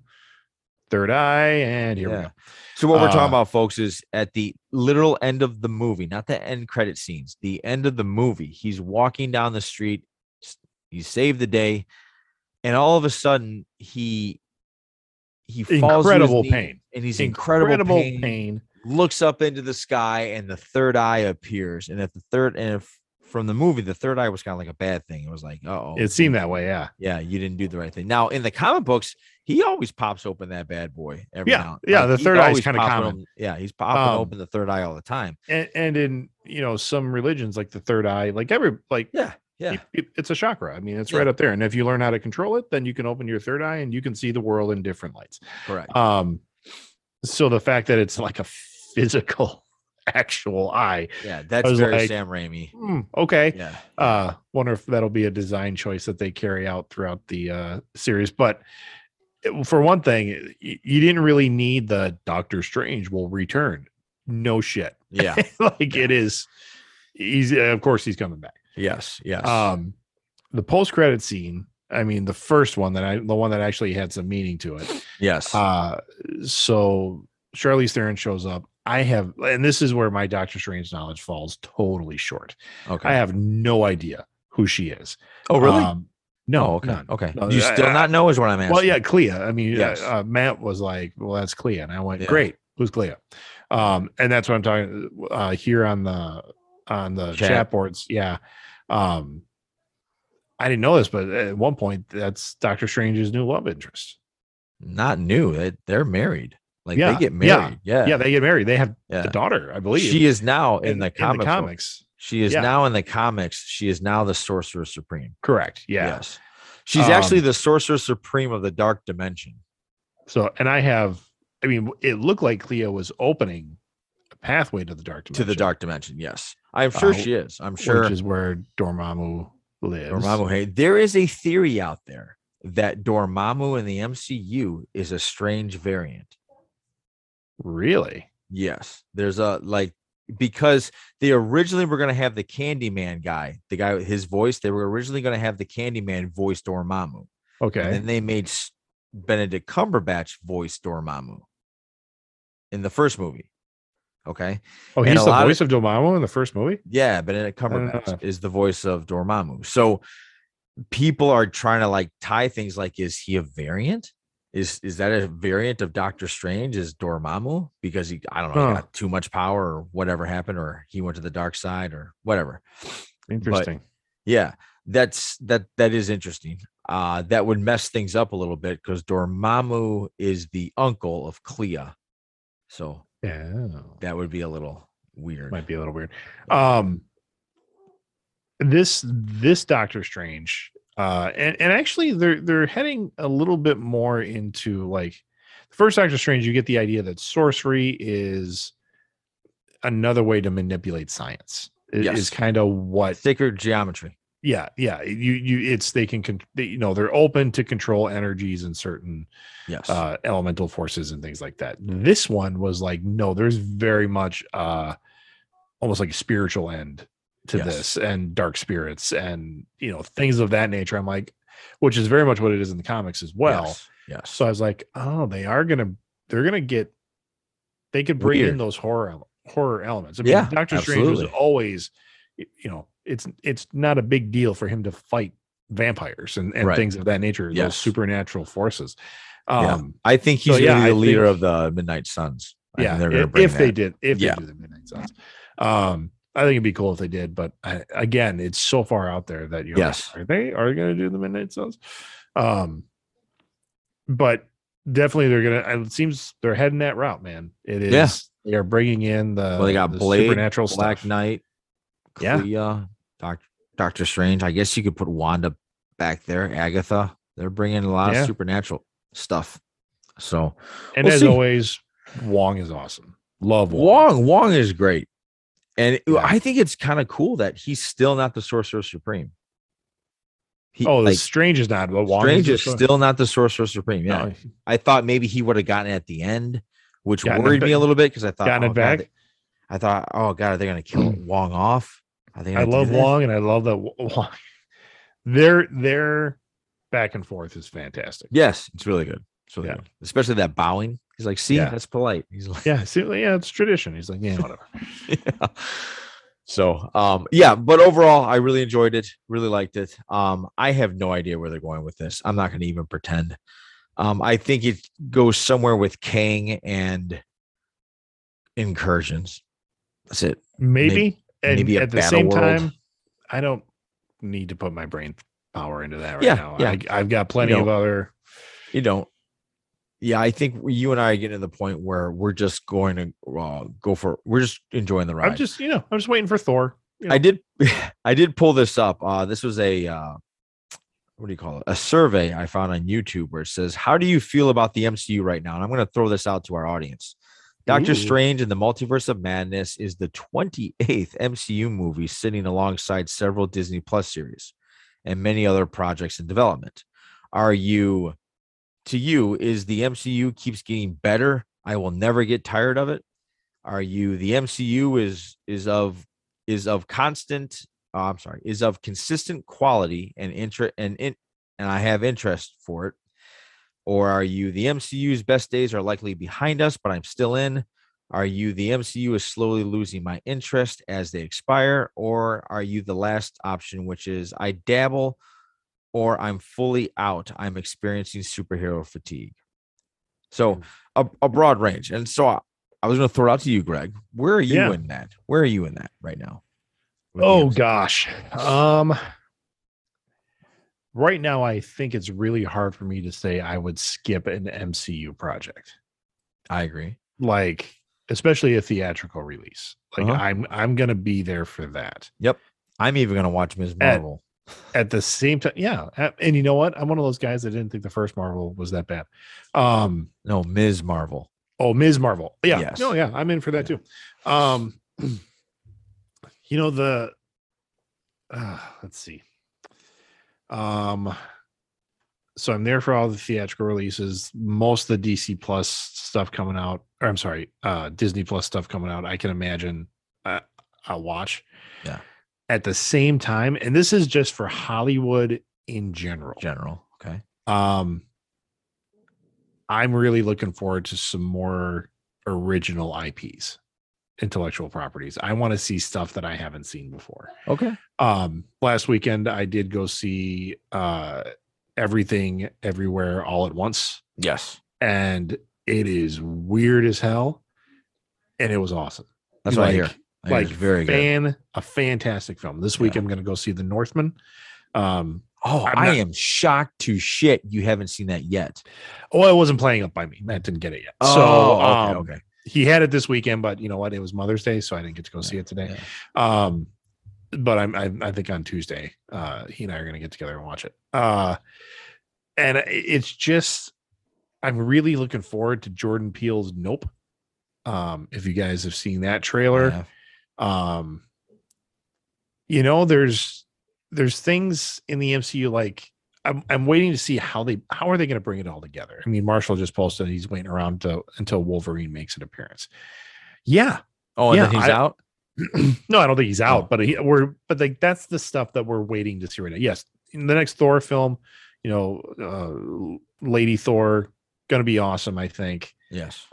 third eye, and here we go. So what we're talking about, folks, is at the literal end of the movie, not the end credit scenes, the end of the movie, he's walking down the street, he saved the day, and all of a sudden he falls incredible pain, and he's incredible pain, looks up into the sky, and the third eye appears. And from the movie, the third eye was kind of like a bad thing. It was like, it seemed that way. Yeah. Yeah. You didn't do the right thing. Now in the comic books, he always pops open that bad boy. Every now and then. Yeah. The third eye is kind of common. He's popping open the third eye all the time. And in, some religions, like the third eye, it's a chakra. I mean, it's right up there. And if you learn how to control it, then you can open your third eye and you can see the world in different lights. Correct. So the fact that it's like a physical actual eye. Yeah, that's very Sam Raimi. Okay. Yeah. Wonder if that'll be a design choice that they carry out throughout the series. But for one thing, you didn't really need the Doctor Strange will return. No shit. Yeah. It is. Of course he's coming back. Yes. Yes. The post-credit scene, I mean, the first one the one that actually had some meaning to it. Yes. So Charlize Theron shows up. And this is where my Doctor Strange knowledge falls totally short. Okay. I have no idea who she is. Oh, really? No. Okay. None. Okay. No, you still not know is what I'm asking. Well, yeah, Clea. I mean, Matt was like, well, that's Clea. And I went, great. Who's Clea? And that's what I'm talking here on the chat boards. Yeah. I didn't know this, but at one point that's Doctor Strange's new love interest. Not new. They're married. Like they get married. Yeah, they get married. They have the daughter, I believe. She is now in the comics. She is now in the comics. She is now the Sorcerer Supreme. Correct. Yeah. Yes. She's actually the Sorcerer Supreme of the Dark Dimension. So, and it looked like Clea was opening a pathway to the Dark Dimension. Yes. I'm sure she is. I'm sure. Which is where Dormammu lives. There is a theory out there that Dormammu in the MCU is a strange variant. Really? Yes. There's because they originally were going to have the Candyman guy, the guy with his voice. They were originally going to have the Candyman voice Dormammu. Okay. And then they made Benedict Cumberbatch voice Dormammu in the first movie. Okay. Oh, he's the voice of Dormammu in the first movie? Yeah, Benedict Cumberbatch is the voice of Dormammu. So people are trying to tie things like, is he a variant? Is that a variant of Doctor Strange? Is Dormammu because he got too much power or whatever happened, or he went to the dark side or whatever. Interesting. But yeah, that is interesting. That would mess things up a little bit because Dormammu is the uncle of Clea. So that would be a little weird. Might be a little weird. This Doctor Strange. And actually they're heading a little bit more into the first Doctor Strange. You get the idea that sorcery is another way to manipulate science. Is kind of what sacred geometry. Yeah. Yeah. They're open to control energies and certain elemental forces and things like that. This one was no, there's very much almost like a spiritual end to this and dark spirits and things of that nature. I'm which is very much what it is in the comics as well. Yes. So I was they could bring in those horror elements. I mean, Doctor Strange was always, it's not a big deal for him to fight vampires and things of that nature, those supernatural forces. I think he's going to be the leader of the Midnight Suns. If they do the Midnight Suns. I think it'd be cool if they did, but again, it's so far out there that are they going to do the Midnight Suns? But definitely they're going to. It seems they're heading that route, man. It is. Yeah. They are bringing in they got the Blade, supernatural Black Knight, Clea, Doctor Strange. I guess you could put Wanda back there, Agatha. They're bringing a lot of supernatural stuff. So, and as always, Wong is awesome. Love Wong. Wong is great. And I think it's kind of cool that he's still not the Sorcerer Supreme. Strange is not. But Strange is still not the Sorcerer Supreme. Yeah, no. I thought maybe he would have gotten it at the end, which worried me a little bit because I thought, are they going to kill Wong off? I love Wong, and I love that Wong. Their back and forth is fantastic. Yes, it's really good. It's really good, especially that bowing. He's like, see, that's polite. He's like, it's tradition. He's like, yeah, whatever. Yeah. So, but overall, I really enjoyed it. Really liked it. I have no idea where they're going with this. I'm not going to even pretend. I think it goes somewhere with Kang and Incursions. That's it. Maybe at the same time, I don't need to put my brain power into that right now. Yeah. I've got plenty of other. You don't. Yeah, I think you and I are getting to the point where we're just going to we're just enjoying the ride. I'm just waiting for Thor. You know. I did pull this up. This was a survey I found on YouTube where it says, how do you feel about the MCU right now? And I'm going to throw this out to our audience. Doctor Strange and the Multiverse of Madness is the 28th MCU movie sitting alongside several Disney Plus series and many other projects in development. To you, is the MCU keeps getting better? I will never get tired of it. Are you the MCU is of consistent quality and interest and I have interest for it? Or are you the MCU's best days are likely behind us, but I'm still in? Are you the MCU is slowly losing my interest as they expire? Or are you the last option, which is I dabble? Or I'm fully out. I'm experiencing superhero fatigue. So a broad range. And so I was going to throw it out to you, Greg. Where are you in that? Where are you in that right now? Oh gosh. Right now, I think it's really hard for me to say I would skip an MCU project. I agree. Like, especially a theatrical release. Like, I'm going to be there for that. Yep. I'm even going to watch Ms. Marvel. At the same time, yeah. And you know what? I'm one of those guys that didn't think the first Marvel was that bad. No, Ms. Marvel. Oh, Ms. Marvel. Yeah. Yes. No, yeah. I'm in for that too. You know, the... let's see. So I'm there for all the theatrical releases, most of the DC Plus stuff coming out, or I'm sorry, Disney Plus stuff coming out. I can imagine I'll watch. Yeah. At the same time, and this is just for Hollywood in general. Okay. I'm really looking forward to some more original IPs, intellectual properties. I want to see stuff that I haven't seen before. Okay. Last weekend I did go see Everything Everywhere All at Once. Yes. And it is weird as hell, and it was awesome. That's what I hear. Like, very good. A fantastic film. This week I'm going to go see The Northman. I am shocked to shit you haven't seen that yet. Oh, it wasn't playing up by me. Matt didn't get it yet. Oh, so okay. He had it this weekend, but you know what? It was Mother's Day, so I didn't get to go see it today. Yeah. But I think on Tuesday, he and I are going to get together and watch it. And it's just, I'm really looking forward to Jordan Peele's Nope. If you guys have seen that trailer, you know, there's things in the MCU, like I'm waiting to see how are they going to bring it all together. I mean, Marshall just posted he's waiting around until Wolverine makes an appearance. Yeah. Oh, and then he's out. No, I don't think he's out, but like that's the stuff that we're waiting to see right now. Yes, in the next Thor film, you know, Lady Thor going to be awesome, I think. Yes.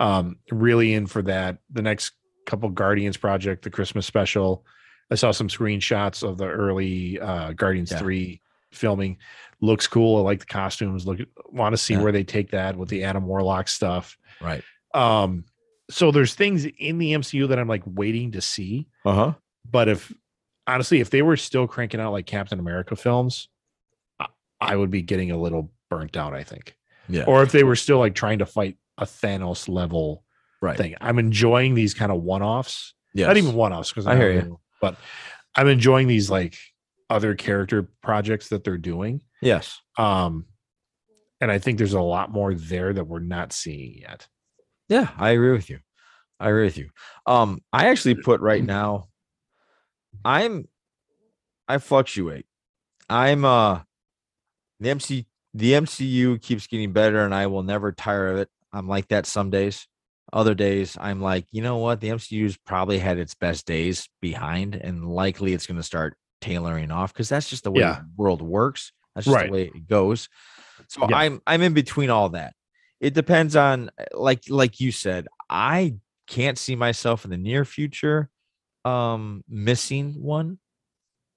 Really in for that. The next couple Guardians project, the Christmas special. I saw some screenshots of the early Guardians 3 filming. Looks cool. I like the costumes. Want to see where they take that with the Adam Warlock stuff. Right. So there's things in the MCU that I'm like waiting to see. But if they were still cranking out like Captain America films, I would be getting a little burnt out, I think. Yeah. Or if they were still like trying to fight a Thanos level thing. I'm enjoying these kind of one-offs. Yes. Not even one-offs, because I hear you. But I'm enjoying these like other character projects that they're doing. Yes. And I think there's a lot more there that we're not seeing yet. Yeah, I agree with you. I actually put right now, I fluctuate. The MCU keeps getting better, and I will never tire of it. I'm like that some days. Other days, I'm like, you know what? The MCU's probably had its best days behind, and likely it's going to start tailoring off because that's just the way the world works. That's just the way it goes. So I'm in between all that. It depends on, like you said, I can't see myself in the near future missing one.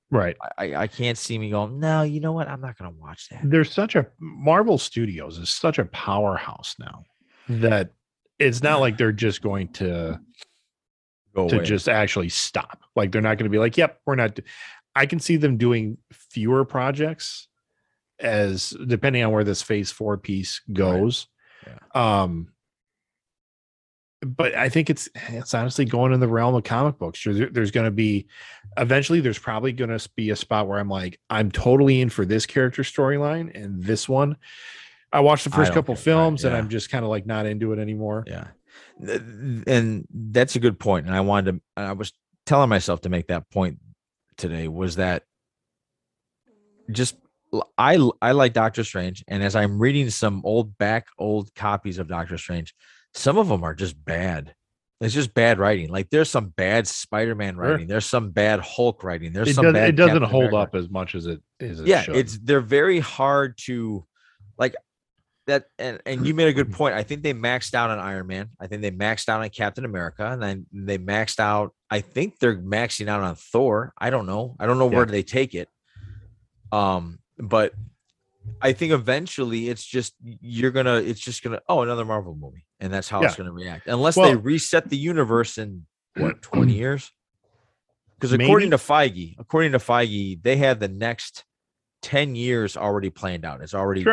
Right. I can't see me going, no, you know what? I'm not going to watch that. There's Marvel Studios is such a powerhouse now that it's not like they're just going to go away. Just actually stop. Like they're not going to be like, yep, we're not. I can see them doing fewer projects as depending on where this Phase 4 piece goes. Right. Yeah. But I think it's honestly going in the realm of comic books. There's going to be eventually there's probably going to be a spot where I'm like, I'm totally in for this character storyline and this one. I watched the first couple films and I'm just kind of like not into it anymore. Yeah. And that's a good point. And I was telling myself to make that point today was that just I like Doctor Strange. And as I'm reading some old copies of Doctor Strange, some of them are just bad. It's just bad writing. Like there's some bad Spider-Man writing. Sure. There's some bad Hulk writing. It doesn't hold up as much as it should. They're very hard to like that. And you made a good point. I think they maxed out on Iron Man. I think they maxed out on Captain America, and then they maxed out. I think they're maxing out on Thor. I don't know where they take it. But I think eventually it's just gonna another Marvel movie, and that's how it's gonna react unless they reset the universe in 20 years. Because according to Feige, they have the next 10 years already planned out. It's already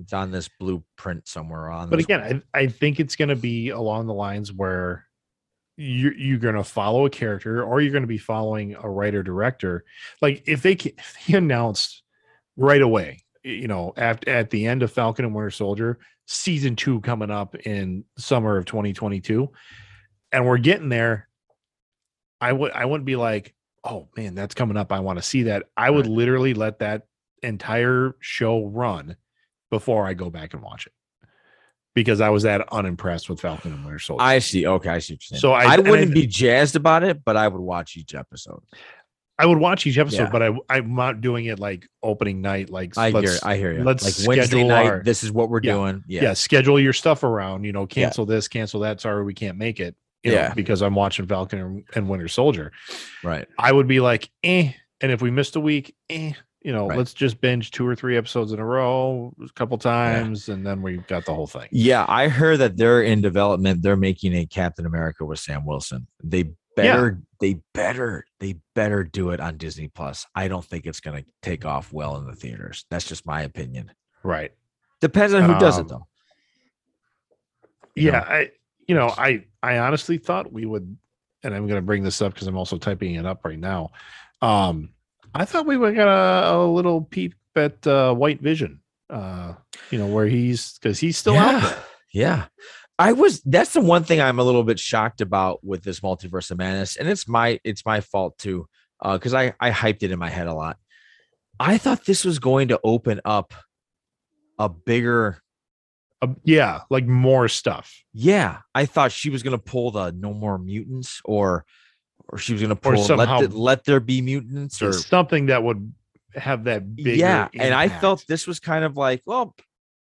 it's on this blueprint somewhere on. But again, I think it's going to be along the lines where you're going to follow a character, or you're going to be following a writer director. Like if they announced right away, you know, at the end of Falcon and Winter Soldier, season 2 coming up in summer of 2022, and we're getting there, I wouldn't be like, oh man, that's coming up, I want to see that. I would literally let that entire show run before I go back and watch it, because I was that unimpressed with Falcon and Winter Soldier. I see. Okay, I see what you're saying. So I wouldn't be jazzed about it, but I would watch each episode. I would watch each episode, yeah. But I'm not doing it like opening night. Like I hear you. Let's like schedule Wednesday night. This is what we're doing. Yeah, schedule your stuff around. You know, cancel this, cancel that. Sorry, we can't make it. You know, because I'm watching Falcon and Winter Soldier. Right. I would be like, and if we missed a week, you know, let's just binge 2 or 3 episodes in a row a couple times, and then we've got the whole thing. Yeah, I heard that they're in development. They're making a Captain America with Sam Wilson. They better do it on Disney Plus. I don't think it's going to take off well in the theaters. That's just my opinion. Right. Depends on who does it, though. I honestly thought we would, and I'm going to bring this up because I'm also typing it up right now. I thought we would get a little peep at White Vision, where he's still out there. Yeah. That's the one thing I'm a little bit shocked about with this Multiverse of Madness, and it's my fault too, because I hyped it in my head a lot. I thought this was going to open up a bigger, like more stuff. Yeah, I thought she was going to pull the No More Mutants, or she was going to pull somehow, let there be mutants, or something that would have that big. Yeah, impact. And I felt this was kind of like, well.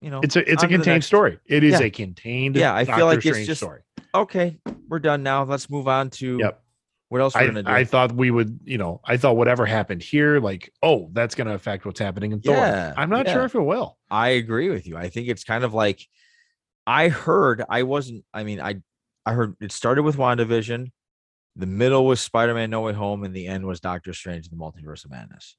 You know, it's a contained story. It is a contained. Yeah, I feel like it's just story. Okay, we're done now. Let's move on to what else we're gonna do. I thought we would, I thought whatever happened here, like, oh, that's gonna affect what's happening in Thor. I'm not sure if it will. I agree with you. I think it's kind of like I heard it started with WandaVision, the middle was Spider-Man No Way Home, and the end was Doctor Strange and the Multiverse of Madness.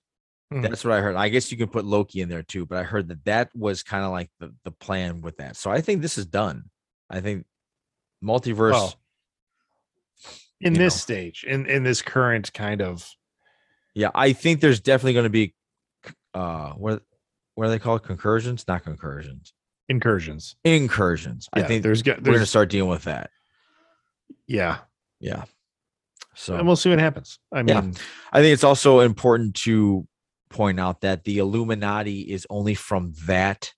That's what I heard. I guess you can put Loki in there too, but I heard that was kind of like the plan with that. So I think this is done. I think multiverse in this stage, in this current kind of. Yeah, I think there's definitely going to be what are they called? Concursions? Not concursions. Incursions. Yeah, I think we're going to start dealing with that. Yeah. Yeah. So and we'll see what happens. I mean, I think it's also important to point out that the Illuminati is only from that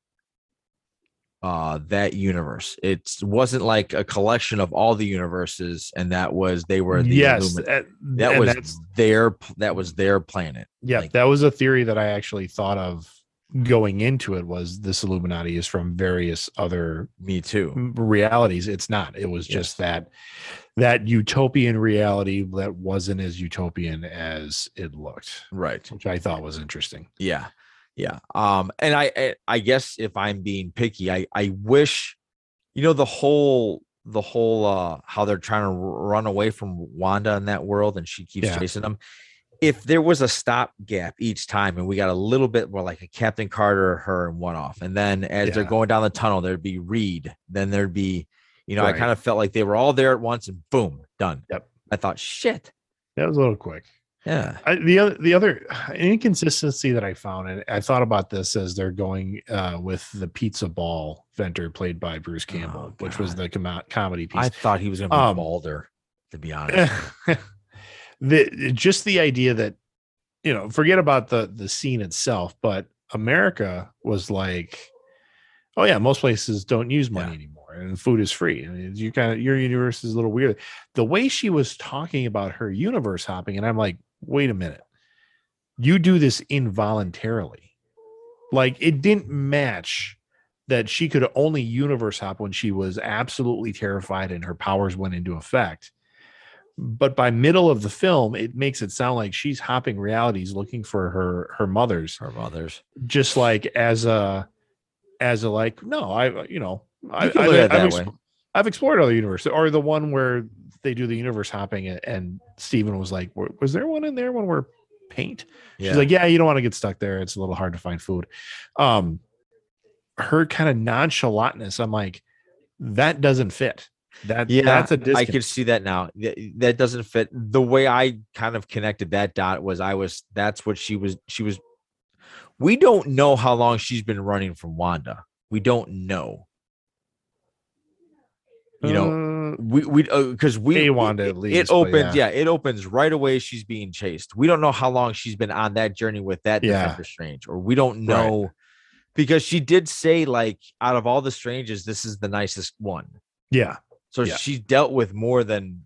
universe. It wasn't like a collection of all the universes, and that was their planet. Yeah, that was a theory that I actually thought of going into it, was this Illuminati is from various other realities. It's not. It was just that utopian reality that wasn't as utopian as it looked. Right. Which I thought was interesting. Yeah. Yeah. And I guess if I'm being picky, I wish, the whole how they're trying to run away from Wanda in that world, and she keeps chasing them. If there was a stopgap each time, and we got a little bit more like a Captain Carter, her, and one off, and then as they're going down the tunnel, there'd be Reed, then there'd be, I kind of felt like they were all there at once, and boom, done. Yep. I thought, shit, that was a little quick. Yeah. The other inconsistency that I found, and I thought about this as they're going with the pizza ball vendor played by Bruce Campbell, which was the comedy piece. I thought he was going to be Balder, to be honest. Just the idea that, forget about the scene itself, but America was like, oh yeah, most places don't use money anymore, and food is free. And your universe is a little weird. The way she was talking about her universe hopping, and I'm like, wait a minute, you do this involuntarily. Like, it didn't match that she could only universe hop when she was absolutely terrified and her powers went into effect. But by middle of the film, it makes it sound like she's hopping realities looking for her mother's. Her mother's. Just like as a like, no, I've explored other universes, or the one where they do the universe hopping, and Steven was like, was there one in there when we're paint? Yeah. She's like, yeah, you don't want to get stuck there. It's a little hard to find food. her kind of nonchalantness, I'm like, that doesn't fit. That's a disconnect. I could see that now. That doesn't fit. The way I kind of connected that dot was that's what she was. We don't know how long she's been running from Wanda. We don't know. You know, it opens right away. She's being chased. We don't know how long she's been on that journey with that Doctor Strange, or we don't know, because she did say, like, out of all the Stranges, this is the nicest one. Yeah. So she's dealt with more than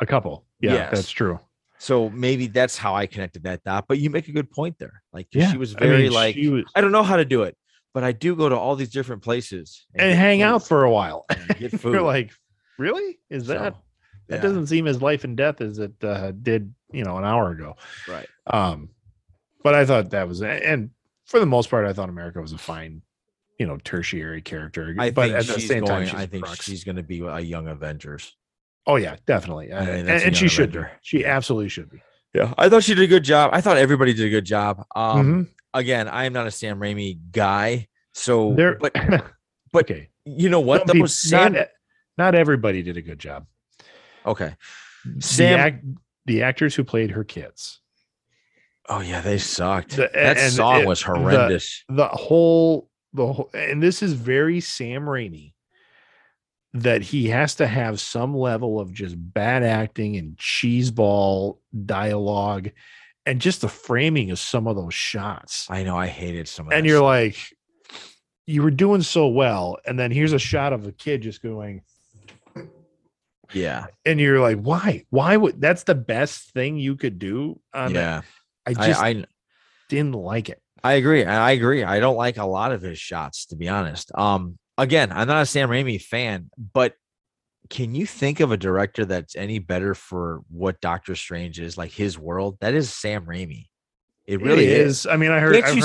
a couple. Yeah, that's true. So maybe that's how I connected that dot. But you make a good point there. Like, she was very I don't know how to do it, but I do go to all these different places and hang out for a while. Get food. You're like, really? Is that doesn't seem as life and death as it did, an hour ago. Right. But I thought that was, and for the most part, I thought America was a fine, tertiary character. I think she's going to be a young Avengers. Oh yeah, definitely. And she should be. She absolutely should be. Yeah. I thought she did a good job. I thought everybody did a good job. Again, I am not a Sam Raimi guy. So but okay. You know what? That was not everybody did a good job. Okay. The actors who played her kids. Oh yeah, they sucked. That song was horrendous. The whole and this is very Sam Raimi, that he has to have some level of just bad acting and cheeseball dialogue, and just the framing of some of those shots. I know, I hated some of that. And you're like, you were doing so well, and then here's a shot of a kid just going, yeah. And you're like, why? Why would that's the best thing you could do? I didn't like it. I agree. I don't like a lot of his shots, to be honest. Again, I'm not a Sam Raimi fan, but can you think of a director that's any better for what Doctor Strange is, like his world? That is Sam Raimi. It really is. I mean, Can't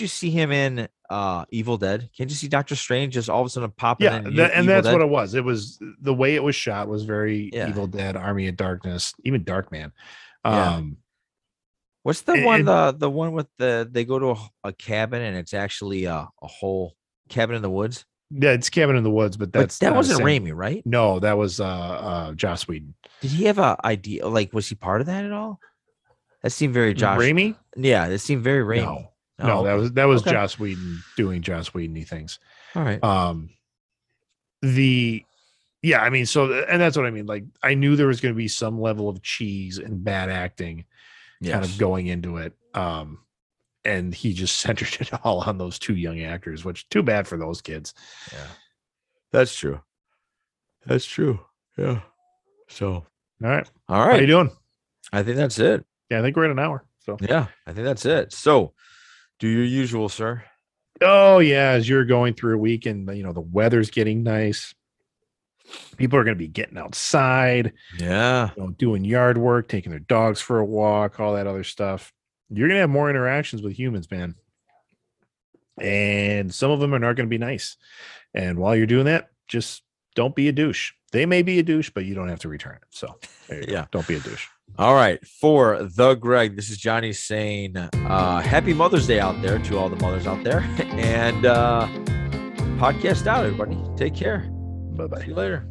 you see him in Evil Dead? Can't you see Doctor Strange just all of a sudden popping in? Yeah, and that's what it was. It was the way it was shot was very Evil Dead, Army of Darkness, even Darkman. What's the one? The one with they go to a cabin and it's actually a whole. Cabin in the Woods. Yeah, it's Cabin in the Woods, but that wasn't Raimi, right? No, that was Joss Whedon. Did he have an idea? Like, was he part of that at all? That seemed very Joss Raimi. Yeah, it seemed very Raimi. No, that was okay. Joss Whedon doing Joss Whedon-y things. All right. And that's what I mean. Like, I knew there was going to be some level of cheese and bad acting, kind of going into it. And he just centered it all on those two young actors, which too bad for those kids. Yeah, that's true. Yeah. So, all right. How you doing? I think that's it. Yeah, I think we're at an hour. So yeah, I think that's it. So, do your usual, sir. Oh yeah, as you're going through a week and the weather's getting nice, people are going to be getting outside. Yeah, doing yard work, taking their dogs for a walk, all that other stuff. You're going to have more interactions with humans, man. And some of them are not going to be nice. And while you're doing that, just don't be a douche. They may be a douche, but you don't have to return it. So don't be a douche. All right. For the Greg, this is Johnny saying happy Mother's Day out there to all the mothers out there. And podcast out, everybody. Take care. Bye-bye. See you later.